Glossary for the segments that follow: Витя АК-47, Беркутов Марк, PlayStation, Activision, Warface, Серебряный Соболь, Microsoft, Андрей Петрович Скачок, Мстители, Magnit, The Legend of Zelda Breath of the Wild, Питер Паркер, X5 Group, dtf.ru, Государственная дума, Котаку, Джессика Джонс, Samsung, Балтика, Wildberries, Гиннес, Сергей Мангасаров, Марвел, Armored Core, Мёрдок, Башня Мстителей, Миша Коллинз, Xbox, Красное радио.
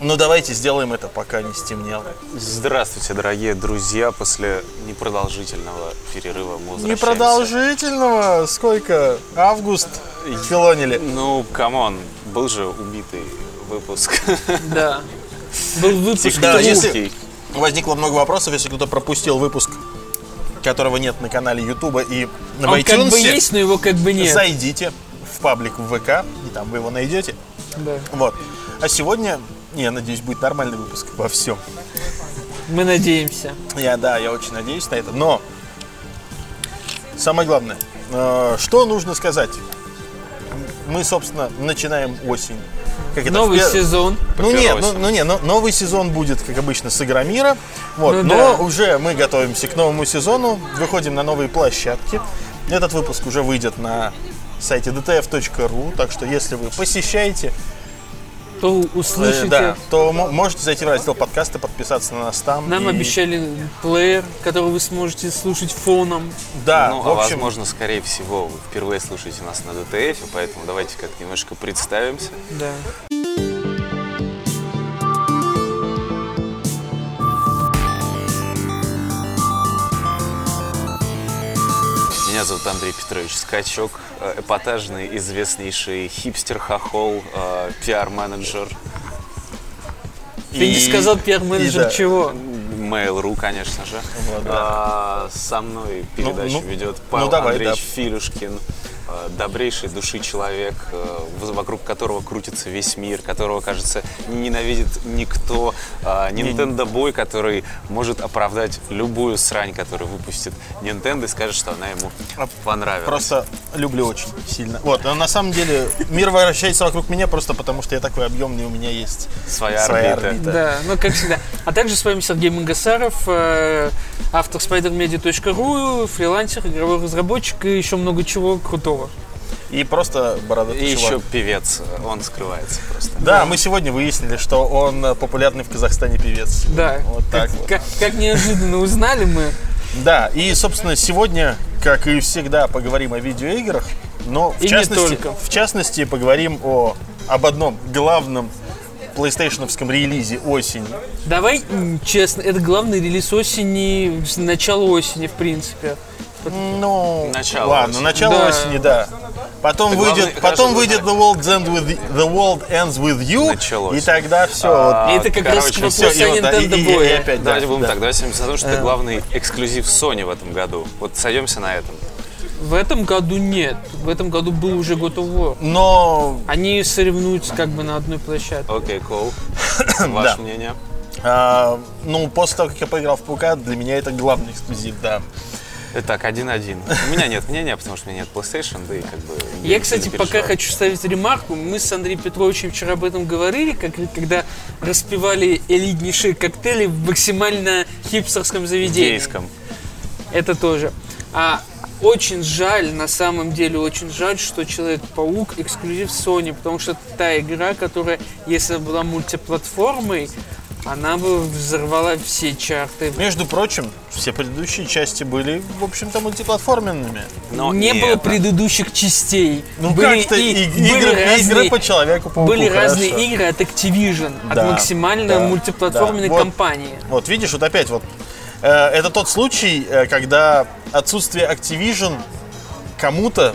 Но давайте сделаем это, пока не стемнело. Здравствуйте, дорогие друзья. После непродолжительного перерыва мы возвращаемся. Непродолжительного? Сколько? Август филонили. Ну, камон, был же убитый выпуск. Да. Был выпуск. Да, если возникло много вопросов, если кто-то пропустил выпуск, которого нет на канале Ютуба и на iTunes. Он как бы есть, но его как бы нет. Зайдите в паблик в ВК, и там вы его найдете. Да. Вот. А сегодня, я надеюсь, будет нормальный выпуск во всем. Мы надеемся. Я очень надеюсь на это. Но самое главное, что нужно сказать? Мы, собственно, начинаем осень. Сезон. Новый сезон будет, как обычно, с Игромира. Вот. Уже мы готовимся к новому сезону, выходим на новые площадки. Этот выпуск уже выйдет на сайте dtf.ru, так что если вы посещаете, то услышите. То можете зайти в раздел подкаста, подписаться на нас там. Нам обещали плеер, который вы сможете слушать фоном. Да, возможно, скорее всего, вы впервые слушаете нас на DTF, поэтому давайте как-то немножко представимся. Да. Меня зовут Андрей Петрович Скачок, эпатажный, известнейший хипстер-хохол, пиар-менеджер. Ты не сказал пиар-менеджер чего? Mail.ru, конечно же. Со мной передачу ведет Павел Андреевич Филюшкин, добрейшей души человек, вокруг которого крутится весь мир, которого, кажется, ненавидит никто. Nintendo Boy, который может оправдать любую срань, которую выпустит Nintendo, и скажет, что она ему понравилась. Просто люблю очень сильно. Вот, но на самом деле мир вращается вокруг меня просто потому, что я такой объемный, у меня есть своя орбита. Да, как всегда. А также с вами Сергей Мангасаров, автор spidermedia.ru, фрилансер, игровой разработчик и еще много чего крутого. И просто бородатый чувак. И еще певец, он скрывается просто. Да, мы сегодня выяснили, что он популярный в Казахстане певец. Да, вот так вот. Как неожиданно узнали мы. Да, и, собственно, сегодня, как и всегда, поговорим о видеоиграх. Но в частности поговорим об одном главном PlayStation-овском релизе осени. Давай честно, это главный релиз осени, начало осени, в принципе. Начало осени, да. Потом выйдет The World Ends With You, началось. И тогда все. Это как раз крутость Nintendo Boy. Давайте будем так, давайте садимся за то, что это главный эксклюзив Sony в этом году. Вот садимся на этом. В этом году нет. В этом году был уже God of War. Но они соревнуются как бы на одной площадке. Окей, cool. Ваше мнение? После того, как я поиграл в Паука, для меня это главный эксклюзив, да. Итак, 1-1. У меня нет мнения, потому что у меня нет PlayStation, да и как бы... Я, кстати, пока хочу ставить ремарку. Мы с Андреем Петровичем вчера об этом говорили, когда распивали элитнейшие коктейли в максимально хипстерском заведении. Гейском. Это тоже. Очень жаль, на самом деле, что Человек-паук эксклюзив Sony, потому что это та игра, которая, если бы была мультиплатформой, она бы взорвала все чарты. Между прочим, все предыдущие части были, в общем-то, мультиплатформенными. Но не было предыдущих частей. Игры по Человеку-пауку. Были разные игры от Activision, от максимально мультиплатформенной компании. Вот видишь, опять. Это тот случай, когда отсутствие Activision кому-то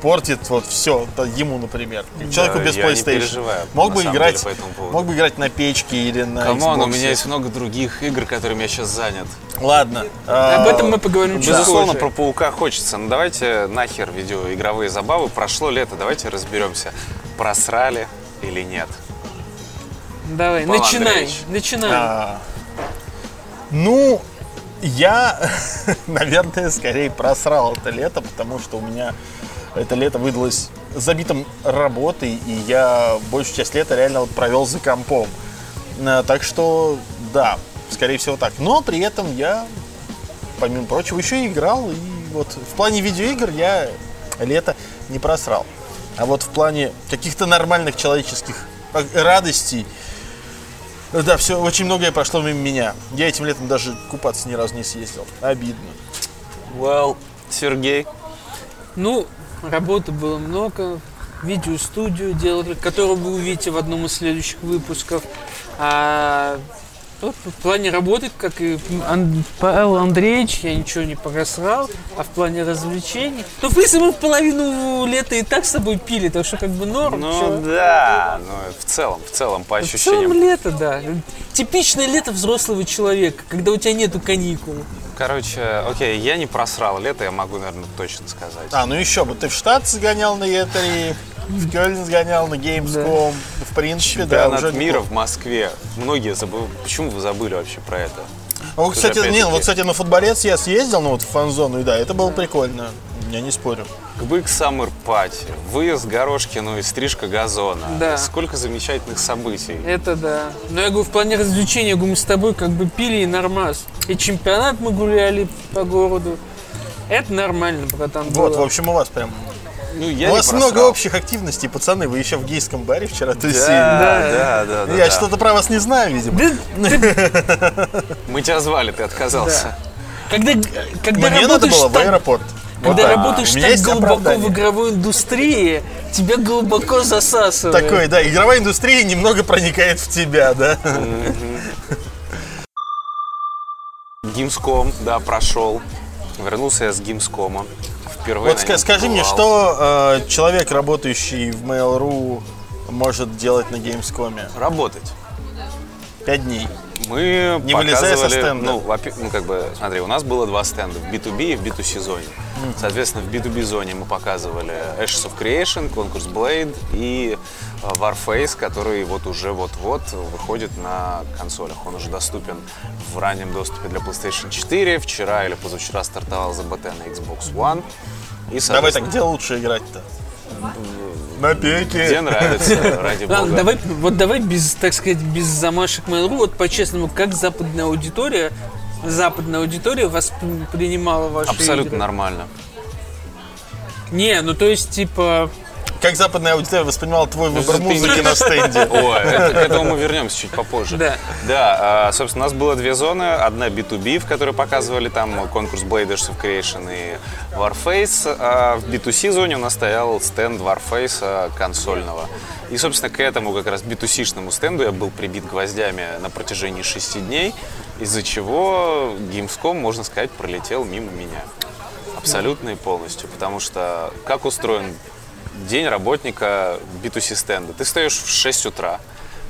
портит все, ему, например. Человеку без PlayStation. Мог бы играть на печке или на Xbox. Камон, у меня есть много других игр, которыми я сейчас занят. Ладно. Об этом мы поговорим чуть позже. Безусловно, про Паука хочется. Но давайте нахер видеоигровые забавы. Прошло лето, давайте разберемся, просрали или нет. Давай, начинай. Я, наверное, скорее просрал это лето, потому что у меня... Это лето выдалось забитым работой, и я большую часть лета реально провел за компом. Так что, да, скорее всего так. Но при этом я, помимо прочего, еще и играл. И в плане видеоигр я лето не просрал. А в плане каких-то нормальных человеческих радостей, да, все, очень многое прошло мимо меня. Я этим летом даже купаться ни разу не съездил. Обидно. Сергей? Работы было много, видеостудию делали, которую вы увидите в одном из следующих выпусков. А в плане работы, как и Павел Андреевич, я ничего не просрал. А в плане развлечений, ну, в принципе, мы в половину лета и так с собой пили, так что как бы норм. Ну, да, но в целом по ощущениям. В целом лето, да. Типичное лето взрослого человека, когда у тебя нету каникул. Короче, окей, я не просрал лето, я могу, наверное, точно сказать. А, ну еще бы, ты в Штат сгонял на E3, в Кёльн сгонял на Gamescom, да. В принципе, да. Чемпионат мира в Москве. Многие забыли. Почему вы забыли вообще про это? Ну, кстати, на футболец я съездил, ну вот в фан-зону, и да, это было прикольно. Я не спорю. Кбык Саммер Пати, выезд Горошкину и стрижка газона. Да. Сколько замечательных событий. Это да. Но я говорю, в плане развлечения, я говорю, мы с тобой как бы пили и нормас. И чемпионат мы гуляли по городу. Это нормально, братан. Вот, было. В общем, у вас прям... Ну, у вас много общих активностей, пацаны. Вы еще в гейском баре вчера тусили. Да. Я что-то про вас не знаю, видимо. Мы тебя звали, ты отказался. Когда мне надо было в аэропорт. Когда работаешь так глубоко оправдание. В игровой индустрии, тебя глубоко засасывает. Такой, да, игровая индустрия немного проникает в тебя, да. Gamescom, да, прошел. Вернулся я с Gamescom. Впервые. Вот скажи мне, что человек, работающий в Mail.ru, может делать на Gamescom? Работать. 5 дней. Мы не показывали, со стенда. Ну, как бы, смотри, у нас было 2 стенда, в B2B и в B2C зоне. Соответственно, в B2B зоне мы показывали Ashes of Creation, конкурс Blade и Warface, который вот уже вот-вот выходит на консолях. Он уже доступен в раннем доступе для PlayStation 4, вчера или позавчера стартовал за БТ на Xbox One. И, давай так, где лучше играть-то? На пике. Где нравится, ради бога. Ладно, давай без, так сказать, без замашек Mail.ru, вот по-честному, как западная аудитория воспринимала ваши абсолютно игры? Нормально. Не, ну то есть, типа... Как западная аудитория воспринимала твой выбор музыки на стенде? Ой, к этому мы вернемся чуть попозже. Да, собственно, у нас было 2 зоны. Одна B2B, в которой показывали там конкурс Blade, Ashes of Creation и Warface. А в B2C зоне у нас стоял стенд Warface консольного. И, собственно, к этому как раз B2C-шному стенду я был прибит гвоздями на протяжении 6 дней, из-за чего Gamescom, можно сказать, пролетел мимо меня. Абсолютно и полностью. Потому что как устроен день работника B2C стенда. Ты встаешь в 6 утра,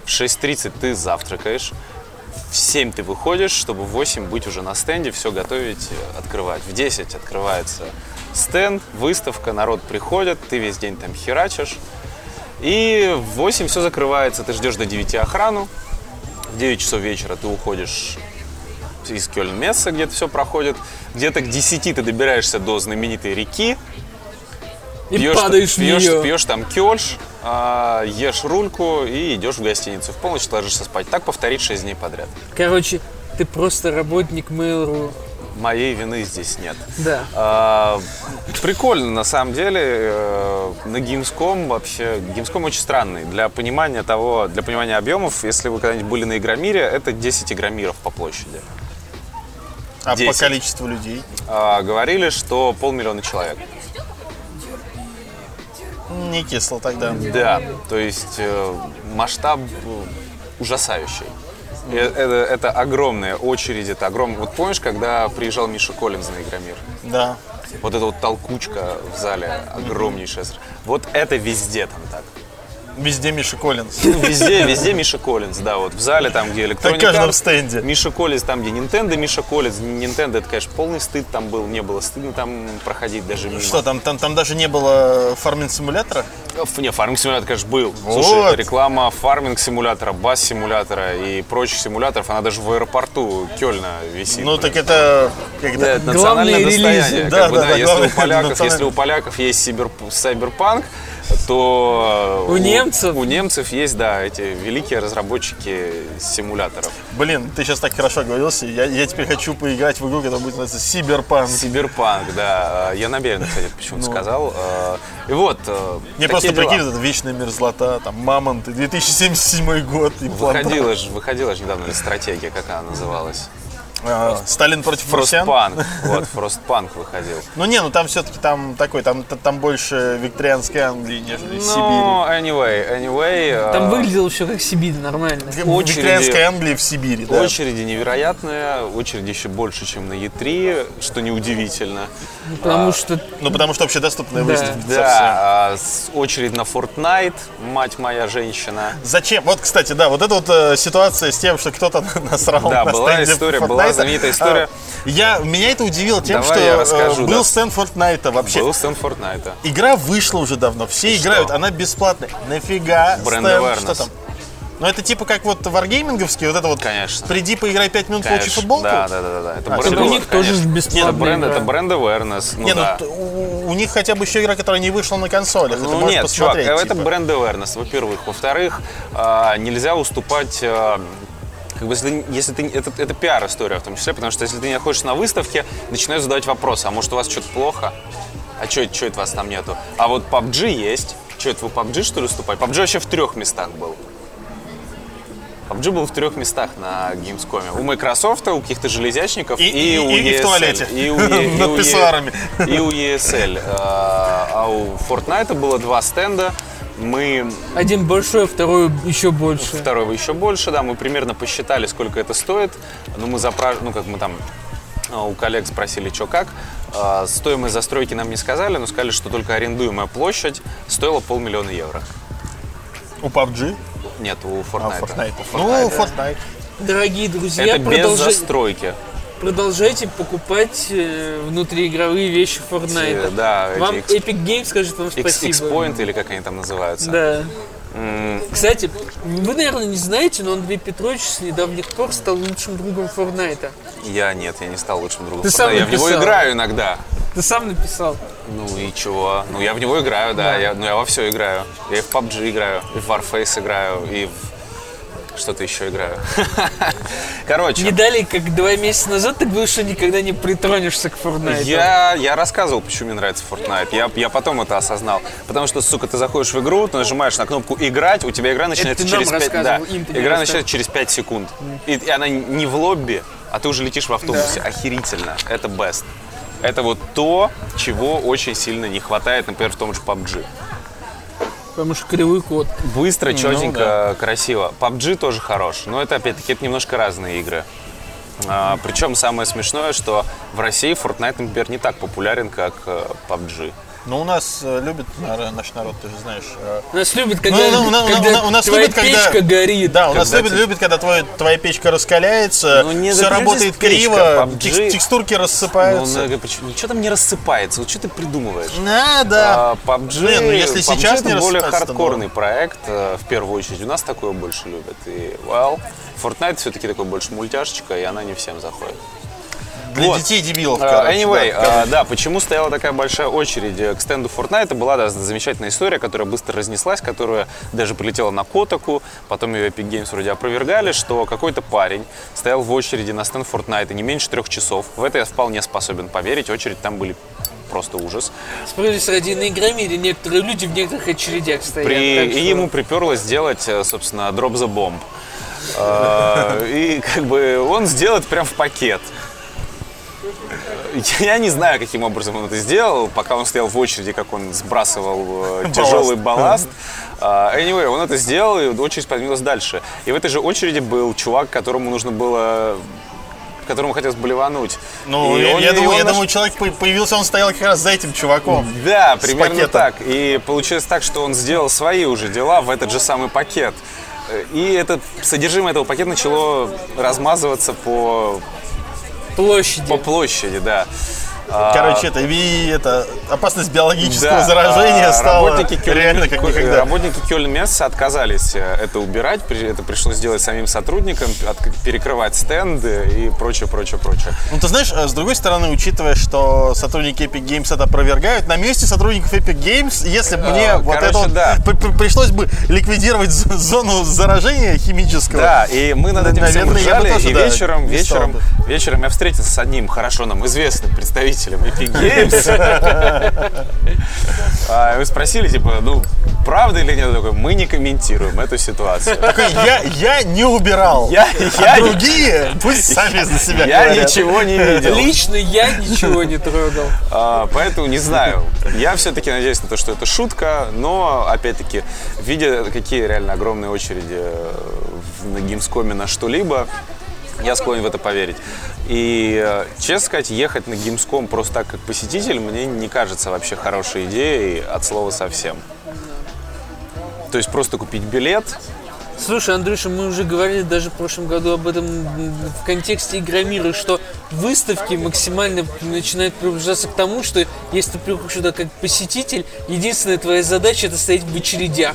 в 6:30 ты завтракаешь, в 7 ты выходишь, чтобы в 8 быть уже на стенде, все готовить, открывать. В 10 открывается стенд, выставка, народ приходит, ты весь день там херачишь. И в 8 все закрывается, ты ждешь до 9 охрану, в 9 часов вечера ты уходишь из Кёльн-Месса, где-то все проходит, где-то к 10 ты добираешься до знаменитой реки, пьешь там кёльш, ешь рульку и идешь в гостиницу. В полночь ложишься спать. Так повторить 6 дней подряд. Короче, ты просто работник Mail.ru. Моей вины здесь нет. Да. Прикольно, на самом деле. На Gamescom вообще... Gamescom очень странный. Для понимания объемов, если вы когда-нибудь были на Игромире, это 10 Игромиров по площади. 10. А по количеству людей? Говорили, что 500 000 человек. Не кисло тогда. Да, то есть масштаб ужасающий. Это огромные очереди, это огромные. Вот помнишь, когда приезжал Миша Коллинз на Игромир? Да. Вот эта вот толкучка в зале огромнейшая. Вот это везде там так. Везде Миша Коллинз. Везде Миша Коллинз, да. Вот в зале там, где электроника. На каждом стенде. Миша Коллинз там, где Nintendo. Миша Коллинз. Nintendo, это, конечно, полный стыд там был. Не было стыдно там проходить даже мимо. Что там? Там даже не было фарминг-симулятора? Не, фарминг-симулятор, конечно, был. Вот. Слушай, реклама фарминг-симулятора, бас-симулятора и прочих симуляторов, она даже в аэропорту Кёльна висит. Ну, так это... Да, это национальное достояние. Да, если у поляков есть Cyberpunk, то у немцев есть, да, эти великие разработчики симуляторов. Блин, ты сейчас так хорошо говорился, я теперь хочу поиграть в игру, которая будет называться Cyberpunk. Cyberpunk, да. Я намеренно, кстати, почему-то сказал. И вот. Мне просто прикинь, это вечная мерзлота, там, Мамонт, 2077 год. Выходила же недавно стратегия, как она называлась. Сталин против Русян. Фростпанк. Вот, Фростпанк выходил. Ну не, ну там все-таки там такой, там больше викторианской Англии, нежели Сибири. Ну, anyway. Там выглядело все как Сибирь, нормально. Викторианская Англия в Сибири, да. Очереди невероятные, очереди еще больше, чем на E3, что неудивительно. Потому что общедоступная выставка. Да, очередь на Fortnite, мать моя женщина. Зачем? Вот, кстати, да, вот эта вот ситуация с тем, что кто-то насрал на стенде Fortnite. Знаменитая история. Меня это удивило тем, был стенд Fortnite вообще. Был стенд Fortnite. Игра вышла уже давно, все играют, она бесплатная. Нафига стенд, что там? Ну это типа как вот варгейминговский, вот это вот. Конечно. Приди, поиграй 5 минут, получи футболку. Да. Это у них тоже бесплатная. Это бренд awareness. У них хотя бы еще игра, которая не вышла на консолях. Ну это нет, чувак, это бренд awareness, во-первых. Во-вторых, нельзя уступать. Это пиар-история в том числе, потому что если ты не находишься на выставке, начинают задавать вопросы, а может у вас что-то плохо? А что это вас там нету? А вот PUBG есть. Что это, вы PUBG что ли уступаете? PUBG вообще в 3 местах был. PUBG был в 3 местах на Gamescom. У Microsoft, у каких-то железячников и у ESL. И в туалете. Над писсуарами. И у ESL. А у Fortnite было 2 стенда. Один большой, второй еще больше. Второго еще больше, да. Мы примерно посчитали, сколько это стоит. Но мы у коллег спросили, что как. Стоимость застройки нам не сказали, но сказали, что только арендуемая площадь стоила 500 000 евро. У PUBG? Нет, у Fortnite. Fortnite. Дорогие друзья, это без застройки. Продолжайте покупать внутриигровые вещи Fortnite. Вам Epic Games скажет вам спасибо. X-Point или как они там называются. Да. Кстати, вы, наверное, не знаете, но Андрей Петрович с недавних пор стал лучшим другом Fortnite. Я не стал лучшим другом Fortnite. Я в него играю иногда. Ты сам написал. Ну и чего? Ну я в него играю, да. Я во все играю. Я и в PUBG играю, и в Warface играю, и в... Что-то еще играю. Короче. Не далее, как 2 месяца назад, ты говоришь, что никогда не притронешься к Fortnite. Я рассказывал, почему мне нравится Fortnite. Я потом это осознал. Потому что, сука, ты заходишь в игру, ты нажимаешь на кнопку «Играть», у тебя игра начинается через 5 секунд. Да, игра начинается через 5 секунд. И она не в лобби, а ты уже летишь в автобусе. Да. Охерительно. Это best. Это вот то, чего очень сильно не хватает, например, в том же PUBG. Потому что кривой код. Быстро, чётенько, красиво. PUBG тоже хорош, но это, опять-таки, это немножко разные игры. Причем самое смешное, что в России Fortnite, например, не так популярен, как PUBG. Ну, у нас любит наш народ, ты же знаешь. У нас любит, когда твоя печка горит. Да, у нас любит, когда твоя печка раскаляется, все работает криво, текстурки рассыпаются. Ничего там не рассыпается, вот что ты придумываешь? PUBG это более хардкорный проект, в первую очередь. У нас такое больше любят. И Fortnite все-таки такой больше мультяшечка, и она не всем заходит. Для детей и дебилов, короче. Почему стояла такая большая очередь к стенду Fortnite? Была замечательная история, которая быстро разнеслась, которая даже прилетела на Котаку, потом ее Epic Games вроде опровергали, что какой-то парень стоял в очереди на стенд Fortnite не меньше 3 часов. В это я вполне способен поверить, очередь там были просто ужас. Справились ради Игромира, некоторые люди в некоторых очередях стоят. Ему приперлось сделать, собственно, Drop the Bomb. И как бы он сделает прям в пакет. Я не знаю, каким образом он это сделал, пока он стоял в очереди, как он сбрасывал тяжелый балласт. Anyway, он это сделал, и очередь подвинулась дальше. И в этой же очереди был чувак, которому хотелось блевануть. Я думаю, человек появился, он стоял как раз за этим чуваком. Да, примерно так. И получилось так, что он сделал свои уже дела в этот же самый пакет. И содержимое этого пакета начало размазываться по площади, да. Короче, опасность биологического заражения стала реально как никогда. Работники Кёльн-Месса отказались это убирать, это пришлось делать самим сотрудникам, перекрывать стенды и прочее. Ну, ты знаешь, с другой стороны, учитывая, что сотрудники Epic Games это опровергают, на месте сотрудников Epic Games, если бы мне пришлось бы ликвидировать зону заражения химического. Да, и мы над этим всем ржали, и вечером я встретился с одним хорошо нам известным представителем представителем Epic Games. Вы спросили, типа, ну, правда или нет? Такой, мы не комментируем эту ситуацию. Такой, я не убирал. А другие пусть сами за себя говорят. Я ничего не видел. Лично я ничего не трогал. Поэтому не знаю. Я все-таки надеюсь на то, что это шутка, но, опять-таки, видя, какие реально огромные очереди на Gamescom на что-либо, я склонен в это поверить. И, честно сказать, ехать на Gamescom просто так, как посетитель, мне не кажется вообще хорошей идеей от слова совсем. То есть просто купить билет. Слушай, Андрюша, мы уже говорили даже в прошлом году об этом в контексте Игромира, что выставки максимально начинают приближаться к тому, что если ты приходишь сюда как посетитель, единственная твоя задача – это стоять в очередях.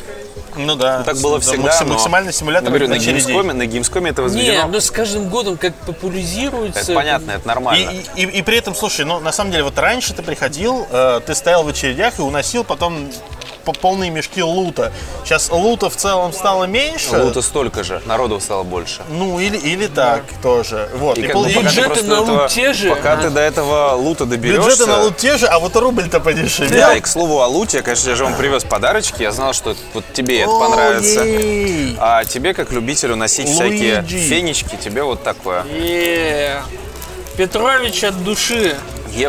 Ну да. Так было всегда. Максимальный симулятор очередей. На Gamescom это возведено. Нет, но с каждым годом как популяризируется. Это понятно, это нормально. И при этом, слушай, ну на самом деле вот раньше ты приходил, ты стоял в очередях и уносил потом полные мешки лута. Сейчас лута в целом стало меньше. Лута столько же, народу стало больше. Ну, или так тоже. Вот. И бюджеты на лут те же. Пока ты до этого лута доберешься. Бюджеты на лут те же, а вот рубль-то подешевле. Да, и к слову о луте, конечно, я же вам привез подарочки. Я знал, что вот тебе это понравится. А тебе, как любителю носить всякие фенечки, тебе вот такое. Петрович от души.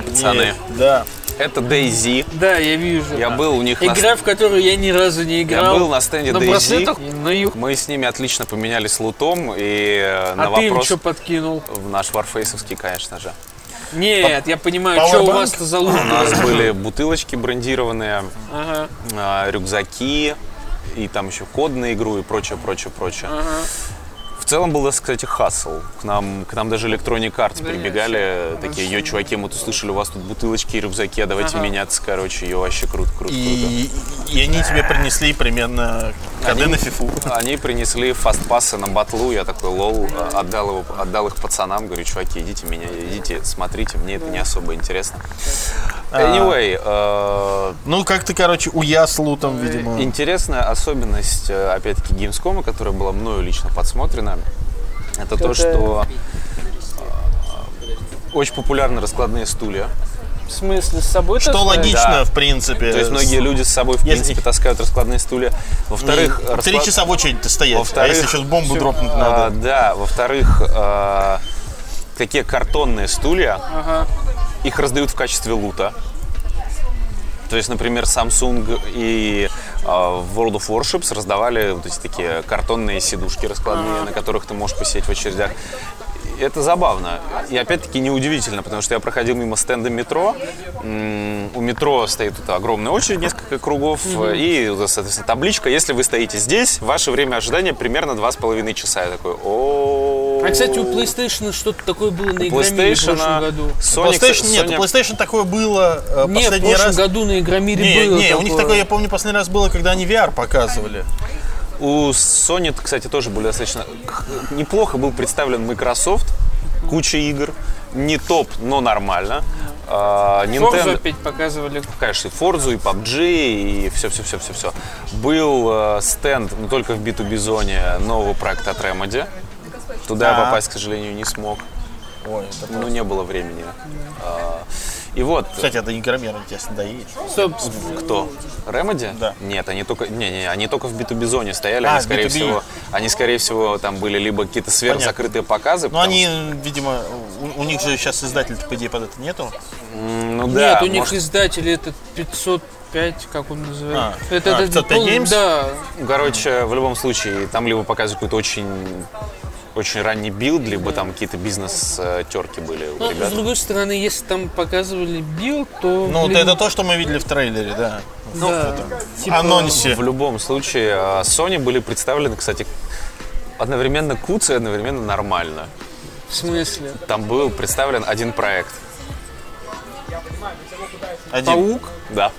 Пацаны. Да. Это DayZ. Да, я вижу. Я был у них. Игра, в которую я ни разу не играл. Я был на стенде DayZ. Мы с ними отлично поменялись лутом. И на вопрос... А ты им что подкинул? В наш варфейсовский, конечно же. Нет, я понимаю, что у вас-то за лут. У нас были бутылочки брендированные, рюкзаки, и там еще код на игру и прочее, прочее, прочее. В целом был, кстати, хасл. К нам даже Electronic Arts прибегали. Такие, ее чуваки, мы тут слышали, у вас тут бутылочки и рюкзаки, давайте меняться, короче, ее вообще круто. И они тебе принесли примерно коды на фифу. Они принесли фастпассы на батлу, я такой лол, отдал их пацанам, говорю, чуваки, идите, смотрите, мне это не особо интересно. Anyway. Ну, как ты, короче, уяс лутом, видимо. Интересная особенность, опять-таки, Gamescom, которая была мною лично подсмотрена, это то, что очень популярны раскладные стулья. В смысле, с собой таскают? Что логично, да. В принципе. То есть многие люди с собой, в принципе, таскают раскладные стулья. Во-вторых... Три часа в очереди-то стоять, во-вторых, а если сейчас бомбу дропнуть надо? Да, во-вторых, такие картонные стулья, их раздают в качестве лута. То есть, например, Samsung и World of Warships раздавали вот эти такие картонные сидушки раскладные, на которых ты можешь посидеть в очередях. Это забавно. И опять-таки неудивительно, потому что я проходил мимо стенда метро. У метро стоит тут огромная очередь, несколько кругов. И, соответственно, табличка. Если вы стоите здесь, ваше время ожидания примерно 2,5 часа. Я такой, А, кстати, у PlayStation что-то такое было на Игромире в прошлом году. Нет, у PlayStation такое было последний раз. В прошлом году на Игромире было. Нет, у них такое, я помню, последний раз было, когда они VR показывали. У Sony, кстати, тоже был достаточно... Неплохо был представлен Microsoft, куча игр, не топ, но нормально. Nintendo опять показывали. Конечно, и Forza, и PUBG, и все. Был стенд, но только в B2B-зоне, нового проекта от Remedy. Туда я попасть, к сожалению, не смог. Ой, ну, не было времени. И вот. Кстати, это Игромир, интересно, доедешь. Кто? Remedy? Да. Нет, они только в B2B зоне стояли, они, скорее всего, там были либо какие-то сверхзакрытые показы. Ну, они, видимо, у них же сейчас издателей-то, по идее, под это нету. Нет, у них издатели это 505, как он называется? 505 Games? Да. Короче, в любом случае, там либо показывают какой-то очень ранний билд, либо там какие-то бизнес-терки были у ребят. С другой стороны, если там показывали билд, то... это то, что мы видели в трейлере, да. Анонсе. В любом случае, Sony были представлены, кстати, одновременно куцы, одновременно нормально. В смысле? Там был представлен один проект. Паук? Да.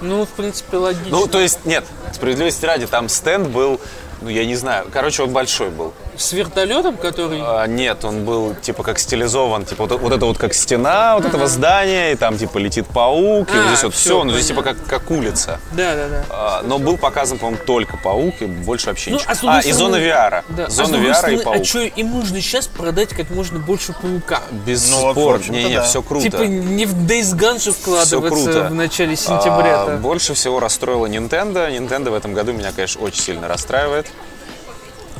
Ну, в принципе, логично. Ну, то есть, нет, справедливости ради, там стенд был Ну, я не знаю. Короче, он большой был. С вертолетом, который... Нет, он был, типа, как стилизован. Типа, вот это вот как стена вот этого здания, и там, типа, летит паук, и вот здесь вот все. Ну, здесь, типа, как улица. Да-да-да. Но был показан, по-моему, только паук, и больше вообще ничего. И зона VR. Зона VR и паук. А что, им нужно сейчас продать как можно больше паука? Бесспорно. Не-не, все круто. Типа, не в Days Gone же вкладываться в начале сентября. Больше всего расстроила Nintendo. Nintendo в этом году меня, конечно, очень сильно расстраивает.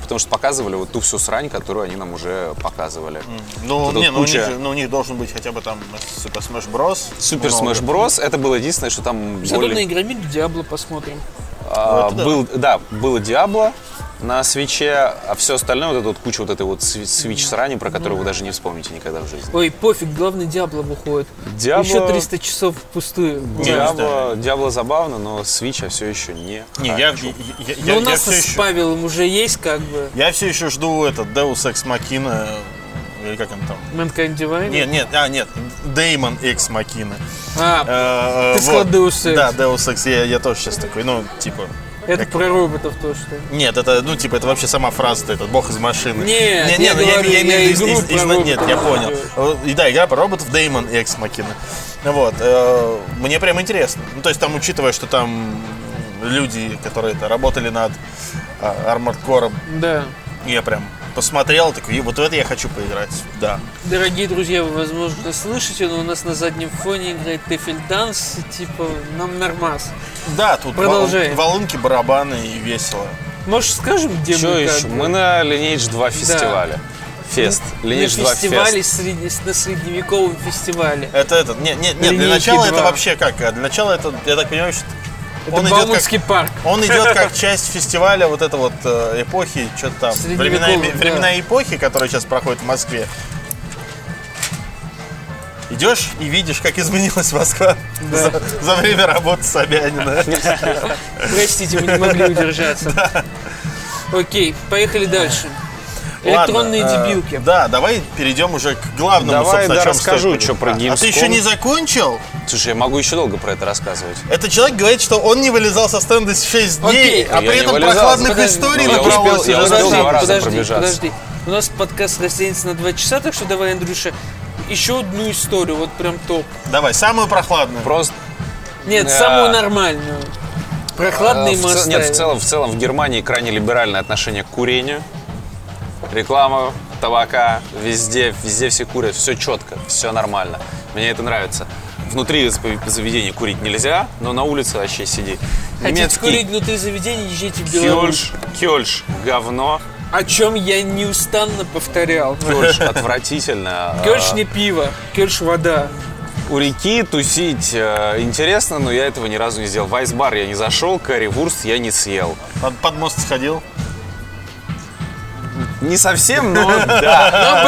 Потому что показывали вот ту всю срань, которую они нам уже показывали. У них должен быть хотя бы там Super Smash Bros. Это было единственное, что там... Зато на Игромир Диабло посмотрим. Было Диабло на свитче, а все остальное, вот эта вот куча вот этой вот свитч-срани, про которую вы даже не вспомните никогда в жизни. Ой, пофиг, главное, Диабло выходит. Еще 300 часов впустую. Диабло забавно, но свитча все еще не хочу. Но у нас с Павелом уже есть как бы... Я все еще жду этот Deus Ex Machina, или как он там? Mankind Divine? Нет, Daemon X Machina. Ты сказал Deus Ex. Да, Deus Ex, я тоже сейчас такой, Это про роботов то, что... Нет, это, это вообще сама фраза-то, этот бог из машины. Я понял. Да, игра про роботов, Daemon X Machina. Вот, мне прям интересно. Ну, то есть там, учитывая, что там люди, которые работали над Armored Core, да. Я прям посмотрел, такой, вот в это я хочу поиграть, да. Дорогие друзья, вы, возможно, слышите, но у нас на заднем фоне играет Тефель Данс, типа, нам нормас. Да, тут волынки, барабаны и весело. Может, скажем, где мы? Мы на Lineage 2 фестивале. На средневековом фестивале. Для начала 2. Это вообще как? Для начала это, я так понимаю, что... Это Бауманский парк. Он идет как часть фестиваля вот этой вот эпохи, что-то там, времена эпохи, которая сейчас проходит в Москве. Идешь и видишь, как изменилась Москва за время работы Собянина. Простите, мы не могли удержаться. Окей, поехали дальше. Электронные дебилки. Да, давай перейдем уже к главному, собственно, о чем расскажу, что про Gamescom. А ты еще не закончил? Слушай, я могу еще долго про это рассказывать. Этот человек говорит, что он не вылезал со стенда 6 дней, а при этом прохладных историй набралось. Я успел 2 раза пробежаться. Подожди, у нас подкаст растянется на 2 часа, так что давай, Андрюша, еще одну историю, вот прям топ. Давай, самую прохладную. Самую нормальную. Прохладные мы оставим. Нет, в целом в Германии крайне либеральное отношение к курению. Реклама табака, везде все курят, все четко, все нормально. Мне это нравится. Внутри заведения курить нельзя, но на улице вообще сиди. Хотите курить внутри заведения, езжайте в Беларусь. Кёльш, говно. О чем я неустанно повторял. Кёльш отвратительно. Кёльш не пиво, кёльш вода. У реки тусить интересно, но я этого ни разу не сделал. В айс-бар я не зашел, карри-вурст я не съел. Под мост сходил? Не совсем, но да.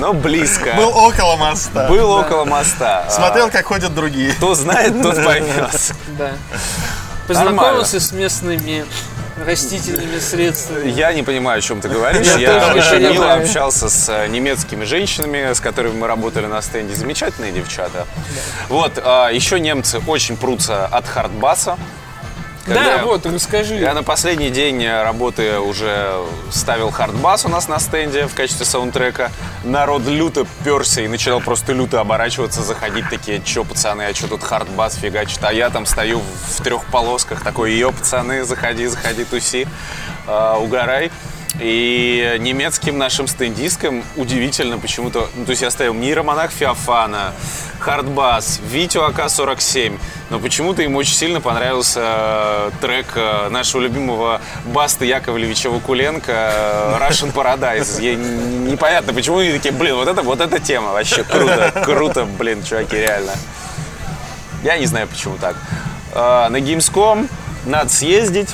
Но близко. Был около моста. Смотрел, как ходят другие. Кто знает, тот поймет. Да. Познакомился с местными растительными средствами. Я не понимаю, о чем ты говоришь. Я очень мило общался с немецкими женщинами, с которыми мы работали на стенде. Замечательные девчата. Вот, еще немцы очень прутся от хардбаса. Когда расскажи. Я на последний день работы уже ставил хардбас у нас на стенде в качестве саундтрека. Народ люто перся и начинал просто люто оборачиваться, заходить такие, че, пацаны, а че тут хардбас фигачит? А я там стою в 3 полосках, такой, ее, пацаны, заходи, туси, угорай. И немецким нашим стендисткам удивительно почему-то... Ну, то есть я ставил нейромонах Феофана, хардбас, Витю АК-47, но почему-то им очень сильно понравился трек нашего любимого Басты Яковлевича Вакуленко «Russian Paradise». Непонятно, почему они такие, вот эта тема вообще круто, чуваки, реально. Я не знаю, почему так. На Gamescom надо съездить.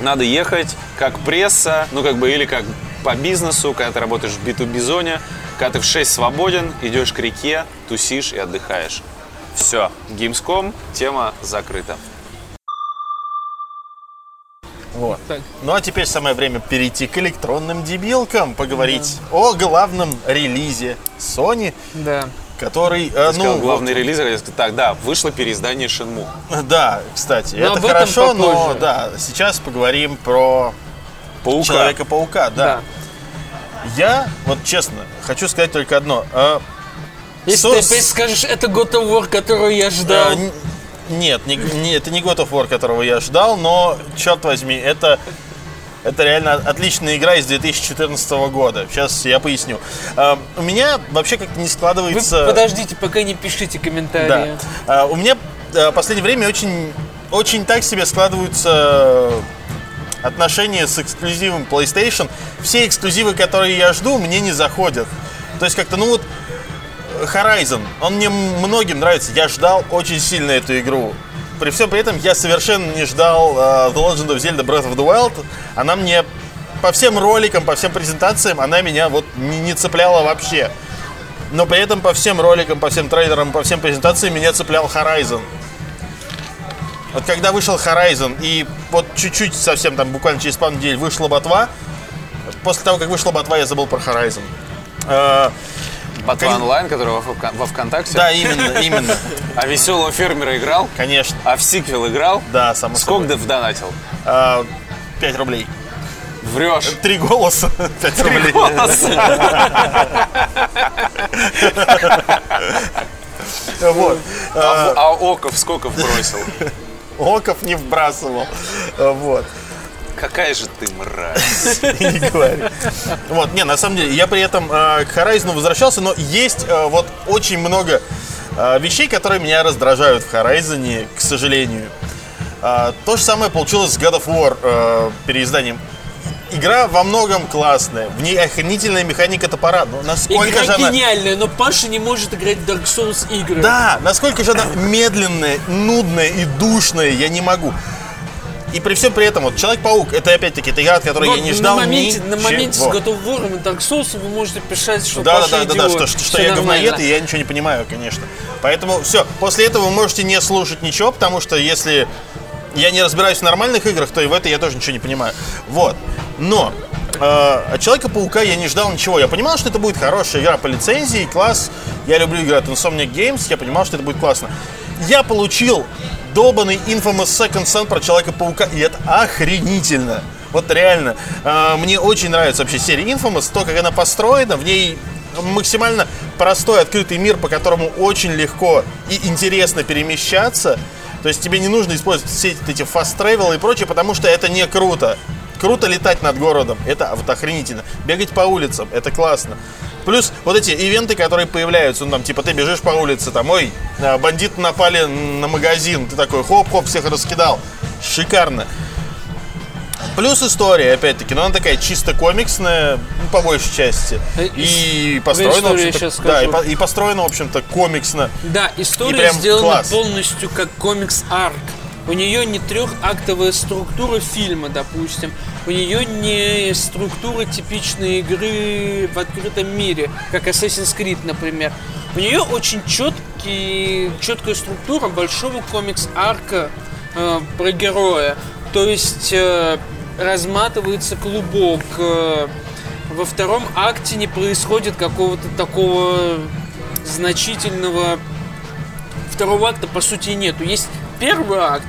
Надо ехать как пресса, или как по бизнесу, когда ты работаешь в B2B-зоне, когда ты в 6 свободен, идешь к реке, тусишь и отдыхаешь. Все, Gamescom, тема закрыта. Вот. Ну а теперь самое время перейти к электронным дебилкам, поговорить о главном релизе Sony. Да. Который, сказал, главный релиз, вышло переиздание Shenmue. Да, кстати, это хорошо, но сейчас поговорим про Человека-паука, да. Я, вот честно, хочу сказать только одно. Если ты опять скажешь, это God of War, которого я ждал. Нет, это не God of War, которого я ждал, но, черт возьми, это реально отличная игра из 2014 года. Сейчас я поясню. У меня вообще как-то не складывается... Вы подождите, пока не пишите комментарии. Да. У меня в последнее время очень так себе складываются отношения с эксклюзивом PlayStation. Все эксклюзивы, которые я жду, мне не заходят. То есть как-то, ну вот, Horizon, он мне многим нравится. Я ждал очень сильно эту игру. При всем при этом я совершенно не ждал The Legend of Zelda Breath of the Wild. Она мне по всем роликам, по всем презентациям, она меня вот не цепляла вообще. Но при этом по всем роликам, по всем трейлерам, по всем презентациям меня цеплял Horizon. Вот когда вышел Horizon, и вот чуть-чуть совсем там, буквально через пару недель, вышла ботва. После того, как вышла ботва, я забыл про Horizon. Батва онлайн, который во ВКонтакте. Да, именно. А веселого фермера играл? Конечно. А в сиквел играл? Да, само собой. Сколько донатил? 5 рублей. Врешь. 3 голоса. 5 рублей. 3 голоса. Вот. А оков сколько вбросил? Оков не вбрасывал. Вот. Какая же ты мразь. Не говори. Вот, не, на самом деле, я при этом к Horizon возвращался, но есть вот очень много вещей, которые меня раздражают в Horizon, к сожалению. То же самое получилось с God of War переизданием. Игра во многом классная, в ней охренительная механика топора. Но насколько игра же гениальная, но Паша не может играть в Dark Souls игры. Да, насколько же она медленная, нудная и душная, я не могу. И при всем при этом, вот Человек-паук, это опять-таки эта игра, от которой я не ждал ничего. На моменте с God of War и Dark Souls вы можете писать, что Паша идиот. Да, что я говноед, и я ничего не понимаю, конечно. Поэтому все, после этого вы можете не слушать ничего, потому что если я не разбираюсь в нормальных играх, то и в этой я тоже ничего не понимаю. Вот, но от Человека-паука я не ждал ничего. Я понимал, что это будет хорошая игра по лицензии, класс. Я люблю играть в Insomniac Games, я понимал, что это будет классно. Я получил долбанный Infamous Second Son про Человека-паука, и это охренительно. Вот реально. Мне очень нравится вообще серия Infamous, то, как она построена, в ней максимально простой, открытый мир, по которому очень легко и интересно перемещаться. То есть тебе не нужно использовать все эти фаст-тревелы и прочее, потому что это не круто. Круто летать над городом, это вот охренительно. Бегать по улицам, это классно. Плюс вот эти ивенты, которые появляются, ну там типа ты бежишь по улице, там, ой, бандиты напали на магазин, ты такой хоп-хоп, всех раскидал. Шикарно. Плюс история, опять-таки, но она такая чисто комиксная, ну, по большей части. И построена, в общем-то, да, и построена, в общем-то, комиксно. Да, история сделана класс. Полностью как комикс-арк. У нее не трехактовая структура фильма, допустим. У нее не структура типичной игры в открытом мире, как Assassin's Creed, например. У нее очень четкая структура большого комикс-арка про героя. То есть разматывается клубок. Во втором акте не происходит какого-то такого значительного... Второго акта, по сути, нету. Есть первый акт.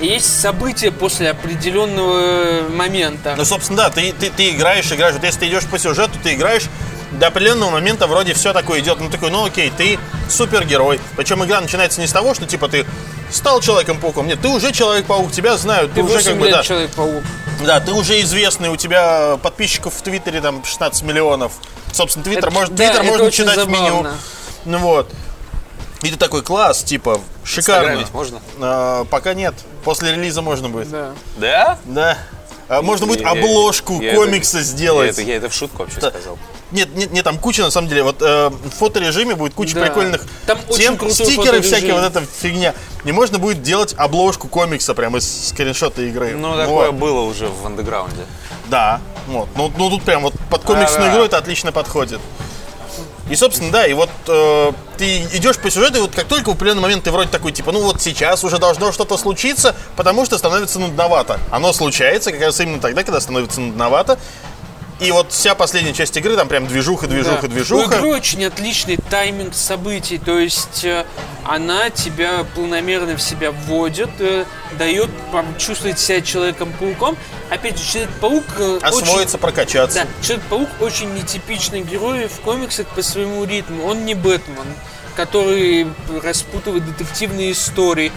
Есть события после определенного момента. Ну, собственно, да, ты играешь. Вот если ты идешь по сюжету, ты играешь до определенного момента, вроде все такое идет. Ну, такой, ну окей, ты супергерой. Причем игра начинается не с того, что типа ты стал Человеком-пауком. Нет, ты уже Человек-паук, тебя знают. Ты уже как бы, да, Человек-паук. Да, ты уже известный, у тебя подписчиков в Твиттере там 16 миллионов. Собственно, Твиттер можно читать в меню. Ну вот. И ты такой, класс, типа, шикарно. Можно? Пока нет. После релиза можно будет. Да? Да. Можно будет обложку комикса сделать. Я это в шутку вообще сказал. Нет, там куча, на самом деле, вот в фоторежиме будет куча прикольных тем, стикеры всякие, вот эта фигня. И можно будет делать обложку комикса прямо из скриншота игры. Ну, такое было уже в андеграунде. Да. Вот. Ну, тут прям вот под комиксную игру это отлично подходит. И, собственно, да, и вот ты идешь по сюжету, и вот как только в определенный момент ты вроде такой, типа, ну вот сейчас уже должно что-то случиться, потому что становится нудновато. Оно случается как раз именно тогда, когда становится нудновато. И вот вся последняя часть игры, там прям движуха. У игры очень отличный тайминг событий, то есть она тебя планомерно в себя вводит, дает чувствовать себя Человеком-пауком. Опять же, Человек-паук... Освоиться, прокачаться. Да, Человек-паук очень нетипичный герой в комиксах по своему ритму. Он не Бэтмен, который распутывает детективные истории,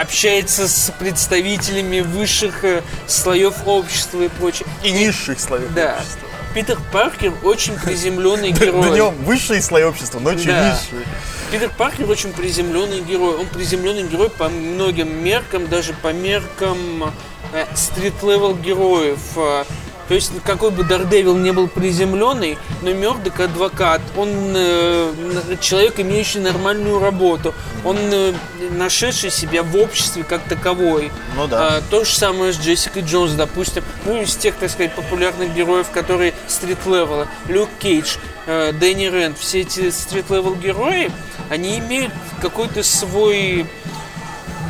общается с представителями высших слоев общества и прочее. И низших слоев общества. Питер Паркер очень приземленный герой. На нем высшие слои общества, но очень низшие. Питер Паркер очень приземленный герой. Он приземленный герой по многим меркам, даже по меркам стрит-левел героев. То есть, какой бы Дардевил не был приземленный, но Мёрдок адвокат, он человек, имеющий нормальную работу, он нашедший себя в обществе как таковой. Ну да. То же самое с Джессикой Джонс, допустим. Ну, из тех, так сказать, популярных героев, которые стрит-левела. Люк Кейдж, Дэнни Рэнд, все эти стрит-левел герои, они имеют какой-то свой...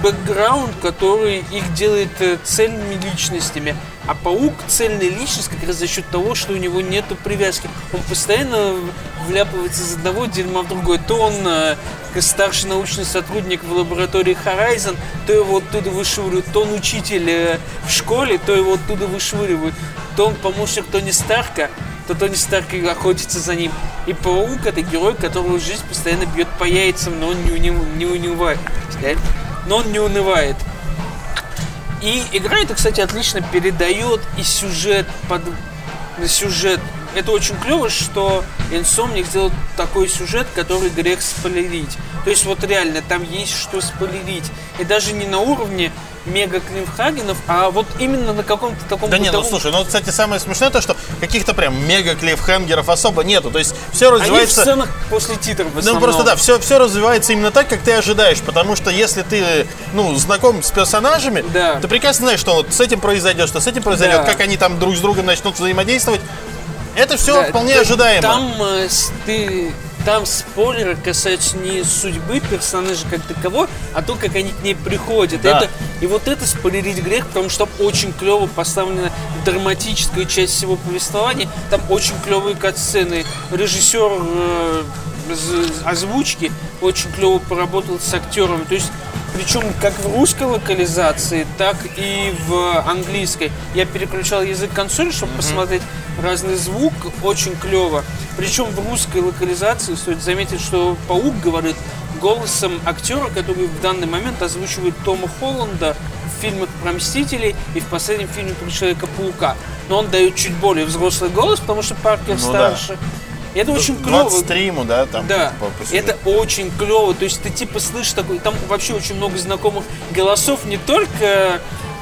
бэкграунд, который их делает цельными личностями. А паук цельная личность как раз за счет того, что у него нету привязки. Он постоянно вляпывается из одного дерьма в другое. То он старший научный сотрудник в лаборатории Horizon, то его оттуда вышвыривают, то он учитель в школе, то его оттуда вышвыривают, то он помощник Тони Старка, то Тони Старк охотится за ним. И паук — это герой, которого жизнь постоянно бьет по яйцам, но он не унывает. Но он не унывает. И игра это, кстати, отлично передает и сюжет под сюжет. Это очень клево, что Insomniac сделал такой сюжет, который грех спойлерить. То есть вот реально там есть что спойлерить. И даже не на уровне мега Клиффхагенов, а вот именно на каком-то таком... Да нет, ну слушай, ну, кстати, самое смешное то, что каких-то прям мега Клиффхангеров особо нету. То есть все развивается... Они в сценах после титров в основном. Ну просто да, все развивается именно так, как ты ожидаешь. Потому что если ты, ну, знаком с персонажами, да, ты прекрасно знаешь, что вот с этим произойдет, что с этим произойдет, да, как они там друг с другом начнут взаимодействовать. Это все, да, вполне ожидаемо. Там спойлеры касаются не судьбы персонажа как такового, а то, как они к ней приходят. Да. И вот это спойлерить грех, потому что там очень клево поставлена драматическая часть всего повествования. Там очень клевые катсцены. Режиссер озвучки очень клево поработал с актерами. То есть, причем как в русской локализации, так и в английской. Я переключал язык консоли, чтобы посмотреть разный звук. Очень клево. Причем в русской локализации стоит заметить, что паук говорит голосом актера, который в данный момент озвучивает Тома Холланда в фильмах про Мстителей и в последнем фильме про Человека-паука. Но он дает чуть более взрослый голос, потому что Паркер старше. Это очень клево. 23 ему, да, там. Да. Это очень клево. То есть ты типа слышишь такой, там вообще очень много знакомых голосов не только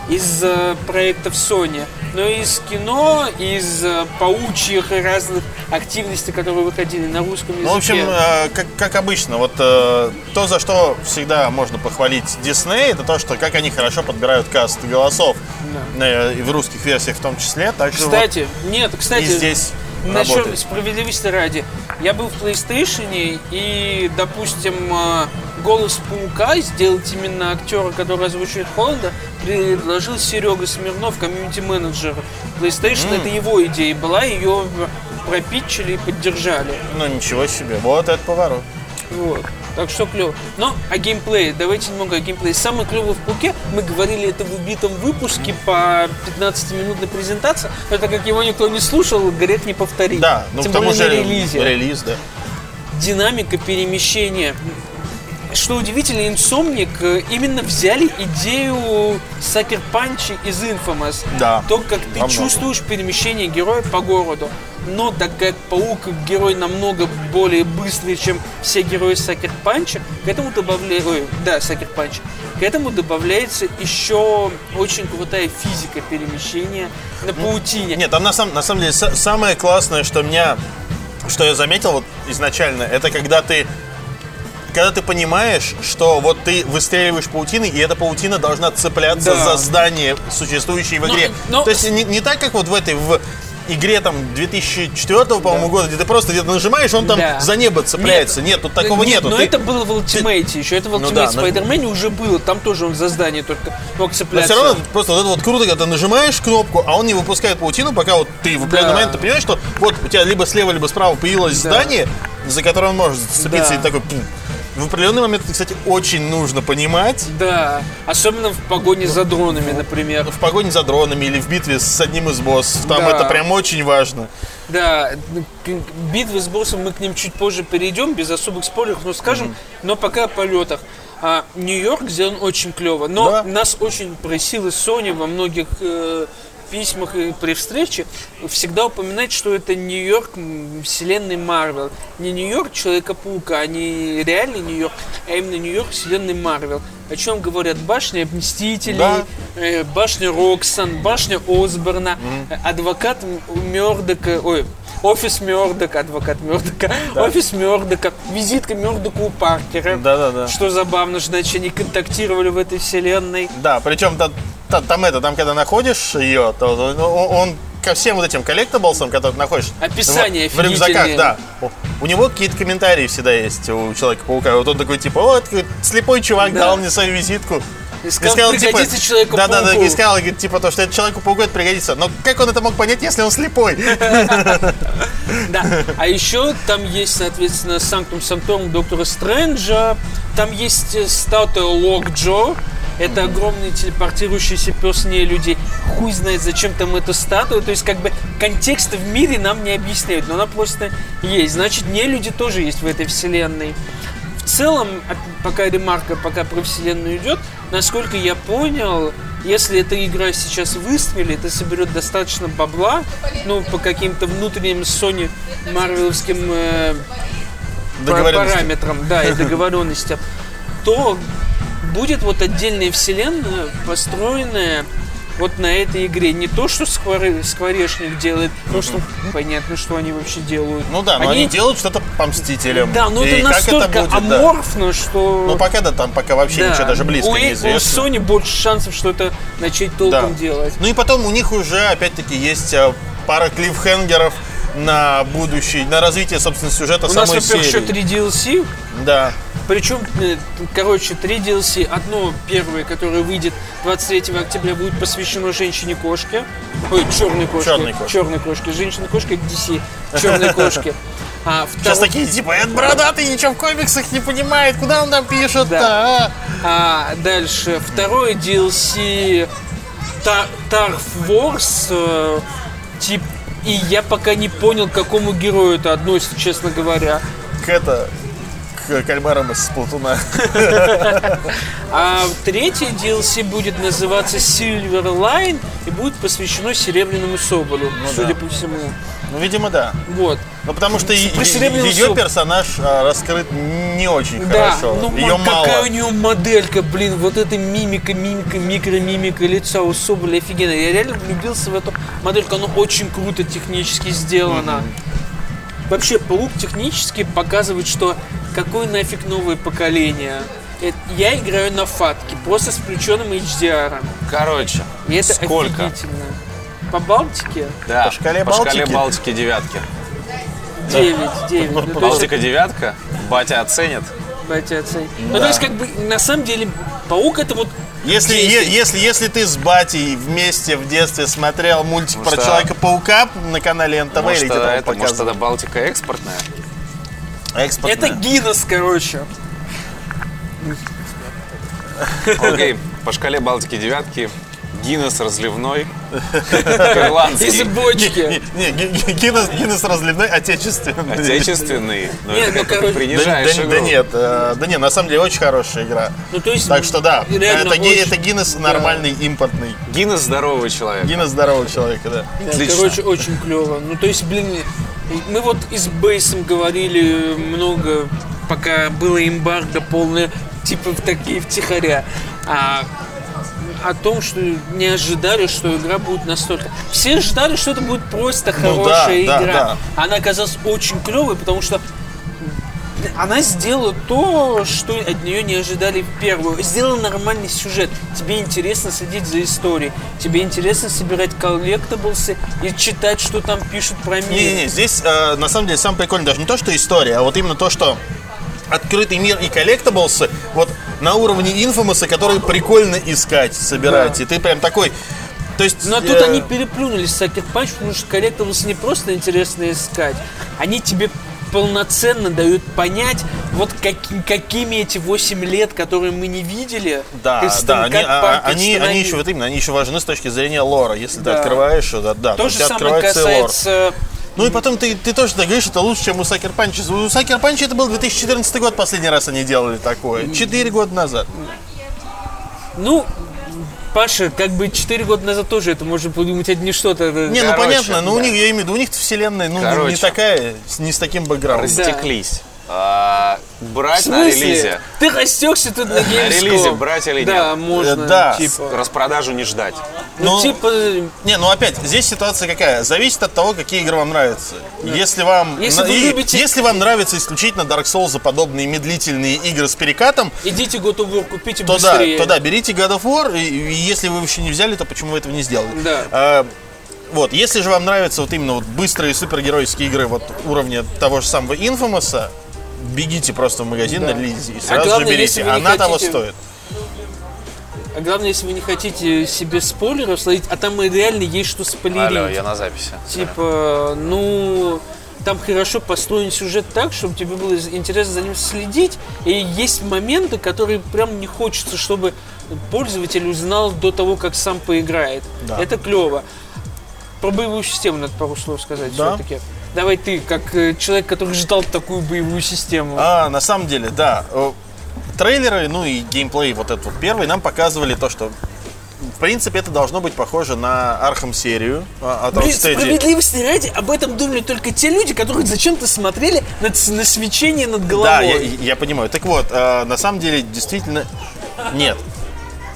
из проектов Sony, но и из кино, из паучьих и разных активностей, которые выходили на русском языке. Ну, в общем, как обычно, вот то, за что всегда можно похвалить Disney, это то, что как они хорошо подбирают каст голосов, да, и в русских версиях в том числе. Так кстати, вот, нет, кстати, и здесь. Насчет справедливости ради. Я был в PlayStation, и, допустим, голос паука сделать именно актера, который озвучивает Холланда, предложил Серега Смирнов, комьюнити-менеджер PlayStation. Это его идея была, ее пропитчили и поддержали. Ну ничего себе, вот это поворот. Вот. Так что клево. Но о геймплее, давайте немного о геймплее. Самое клевое в пауке, мы говорили это в убитом выпуске по 15-минутной презентации, но так как его никто не слушал, грех не повторить. Да, ну тем более на релизе. Релиз, да. Динамика перемещения. Что удивительно, Insomniac именно взяли идею Sucker Punch из Infamous. Да. То, как ты чувствуешь перемещение героя по городу. Но так как паук герой намного более быстрый, чем все герои Sucker Punch, к этому добавляется еще очень крутая физика перемещения на паутине. Нет, там на самом деле самое классное, что я заметил вот изначально, это когда ты понимаешь, что вот ты выстреливаешь паутиной, и эта паутина должна цепляться за здание, существующее в игре. То есть не так, как вот в этой... игре там 2004 по-моему, года, где ты просто где-то нажимаешь, он там за небо цепляется. Нет, тут такого нету. Но это было в Ultimate еще, это в Ultimate Spider-Man уже было, там тоже он за здание только мог цепляться. Но все равно просто вот это вот круто, когда ты нажимаешь кнопку, а он не выпускает паутину, пока вот ты в определенный момент ты понимаешь, что вот у тебя либо слева, либо справа появилось здание, за которое он может зацепиться и такой... В определенный момент это, кстати, очень нужно понимать. Да, особенно в погоне за дронами, например. В погоне за дронами или в битве с одним из боссов. Там это прям очень важно. Да, битвы с боссом мы к ним чуть позже перейдем, без особых спойлеров, но скажем, но пока о полетах. Нью-Йорк сделан очень клево, но нас очень просила Sony во многих... письмах и при встрече всегда упоминать, что это Нью-Йорк вселенной Марвел. Не Нью-Йорк Человека-паука, а не реальный Нью-Йорк, а именно Нью-Йорк вселенной Марвел. О чем говорят башня Мстителей, башня Роксон, башня Осборна, адвокат Мёрдока, офис Мёрдока, адвокат Мёрдока, офис Мёрдока, визитка Мёрдока у Паркера. Да-да-да. Что забавно, значит, они контактировали в этой вселенной. Да, причем там, когда находишь ее, то он ко всем вот этим коллектаблсам, которые ты находишь описание в рюкзаках, у него какие-то комментарии всегда есть у Человека-паука. Вот он такой, типа, вот слепой чувак дал мне свою визитку. И сказал, пригодится типа, Человеку-пауку. Да, и сказал, типа, то, что это Человеку-пауку это пригодится. Но как он это мог понять, если он слепой? Да. А еще там есть, соответственно, Санктум Санторум Доктора Стрэнджа. Там есть статуя Локджо. Это огромный телепортирующийся пес не людей. Хуй знает, зачем там эта статуя. То есть, как бы, контекст в мире нам не объясняют, но она просто есть. Значит, не люди тоже есть в этой вселенной. В целом, пока ремарка, пока про вселенную идет, насколько я понял, если эта игра сейчас выстрелит и соберет достаточно бабла, ну, по каким-то внутренним Sony марвеловским параметрам, да, и договоренностям, то... будет вот отдельная вселенная, построенная вот на этой игре. Не то, что Скворечник делает, то, что понятно, что они вообще делают. Ну да, но они делают что-то по Мстителям. Да, но это настолько аморфно, что... Ну пока вообще ничего даже близко не известно. У Sony больше шансов что-то начать толком делать. Ну и потом у них уже, опять-таки, есть пара клиффхенгеров на будущее, на развитие, собственно, сюжета самой серии. У нас, во-первых, еще 3 DLC. Да. Причем, короче, 3 DLC. Одно первое, которое выйдет 23 октября, будет посвящено женщине-кошке. Черной кошке. Женщина-кошка DC. Черной кошке. Сейчас такие, типа, это бородатый, ничего в комиксах не понимает. Куда он там пишет-то? Дальше. Второе DLC Tarf Wars. И я пока не понял, к какому герою это относится, честно говоря. К кальмарам из Сплатуна. А третий DLC будет называться Silver Line и будет посвящено Серебряному Соболю, судя по всему. Ну, видимо, да. Вот. Ну, потому что ее персонаж раскрыт не очень хорошо. Да, ну какая у нее моделька, блин, вот эта мимика, микромимика лица у Соболя офигенно. Я реально влюбился в эту модельку, она очень круто технически сделана. Вообще, Паук технически показывает, что какое нафиг новое поколение. Я играю на фатке, просто с включенным HDR. Короче, и это сколько? Офигительно. По Балтике? Да, по шкале Балтики девятки. 9. Балтика девятка? Батя оценит. Ну, то есть, как бы, на самом деле, Паук это вот... Если ты с батей вместе в детстве смотрел мультик про Человека-паука на канале НТВ, или где-то он показывал. Может, тогда Балтика экспортная? Это Гиннес, короче. Окей, по шкале Балтики девятки. Гиннес разливной, ирландский. Из бочки. Не, Гиннес разливной отечественный. Отечественный. Но нет, это как принижаешь игру. Да нет, на самом деле очень хорошая игра. Ну, то есть, так что да, это Гиннес нормальный, импортный. Гиннес здорового человека. Да. Отлично. Короче, очень клево. Ну, то есть, блин, мы вот и с Бейсом говорили много, пока было эмбарго полное, типа такие втихаря. О том, что не ожидали, что игра будет настолько... Все ожидали, что это будет просто хорошая игра. Она оказалась очень клевой, потому что она сделала то, что от нее не ожидали в первую. Сделала нормальный сюжет. Тебе интересно следить за историей. Тебе интересно собирать коллектаблсы и читать, что там пишут про мир. Не-не-не, здесь на самом деле самое прикольное даже не то, что история, а вот именно то, что открытый мир и коллектаблсы вот на уровне Infamous, которые прикольно искать, собирать. Да. И ты прям такой... То есть, но тут они переплюнулись с Sucker Punch, потому что коллектаблсы не просто интересно искать, они тебе полноценно дают понять, вот какими эти 8 лет, которые мы не видели. Да, да, они еще вот именно, они еще важны с точки зрения лора, если да. ты открываешь, да. То же самое касается. Ну и потом ты тоже говоришь, это лучше, чем у Sucker Punch. У Sucker Punch это был 2014 год, последний раз они делали такое. 4 года назад. Ну. Паша, 4 года назад тоже это можно подумать, это не что-то. Не, короче, ну понятно, но да. у них, я имею в виду, у них вселенная, ну, короче, не такая, не с таким бэкграундом. Растеклись. Да. Брать на релизе. Ты растекся тут на Gamescom. На релизе брать или нет? Да, можно. Да. Типа. Распродажу не ждать. Ну, типа... Не, ну опять, здесь ситуация какая? Зависит от того, какие игры вам нравятся. Да. Если вам нравятся исключительно Dark Souls и подобные медлительные игры с перекатом... Идите God of War, купите быстрее. То да, берите God of War, и если вы еще не взяли, то почему вы этого не сделали? Да. Вот, если же вам нравятся вот именно вот быстрые супергеройские игры вот уровня того же самого Infamous'а, бегите просто в магазин да. на релизе и сразу главное, же берите, она хотите... того стоит. А главное, если вы не хотите себе спойлеров словить, а там реально есть что спойлерить. Алло, я на записи. Типа, ну, там хорошо построен сюжет так, чтобы тебе было интересно за ним следить. И есть моменты, которые прям не хочется, чтобы пользователь узнал до того, как сам поиграет. Да. Это клево. Про боевую систему надо пару слов сказать да. все-таки. Давай ты, как человек, который ждал такую боевую систему. На самом деле, да. Трейлеры, ну и геймплей вот этот вот первый нам показывали то, что в принципе это должно быть похоже на Архам-серию от Rocksteady. Справедливости ради, об этом думали только те люди, которые зачем-то смотрели на свечение над головой. Да, я понимаю. Так вот, на самом деле действительно нет.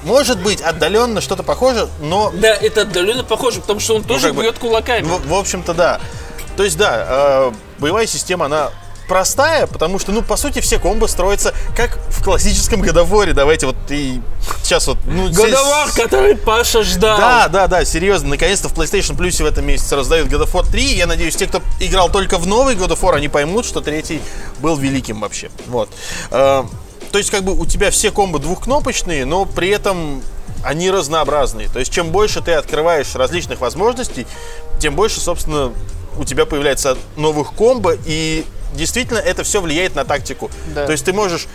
Может быть, отдаленно что-то похоже, но... Да, это отдаленно похоже, потому что он тоже бьет кулаками. В общем-то, да. То есть, да, боевая система, она простая, потому что, ну, по сути, все комбо строятся как в классическом God of War. Давайте вот и сейчас вот... Ну, God of War, который Паша ждал. Да, серьезно. Наконец-то в PlayStation Plus в этом месяце раздают God of War 3. Я надеюсь, те, кто играл только в новый God of War, они поймут, что третий был великим вообще. Вот. То есть, как бы, у тебя все комбо двухкнопочные, но при этом... Они разнообразные. То есть, чем больше ты открываешь различных возможностей, тем больше, собственно, у тебя появляется новых комбо. И действительно, это все влияет на тактику. Да. То есть, ты можешь...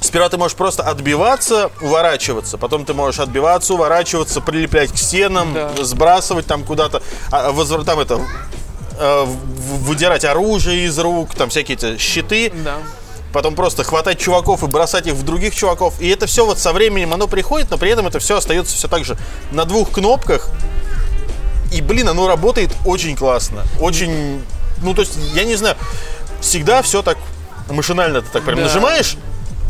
Сперва ты можешь просто отбиваться, уворачиваться. Потом ты можешь отбиваться, уворачиваться, прилеплять к стенам, да. сбрасывать там куда-то. Там это... Выдирать оружие из рук, там всякие щиты. Да. Потом просто хватать чуваков и бросать их в других чуваков. И это все вот со временем оно приходит, но при этом это все остается все так же на двух кнопках. И, блин, оно работает очень классно. Очень... Ну, то есть, я не знаю, всегда все так машинально ты так прям да. нажимаешь,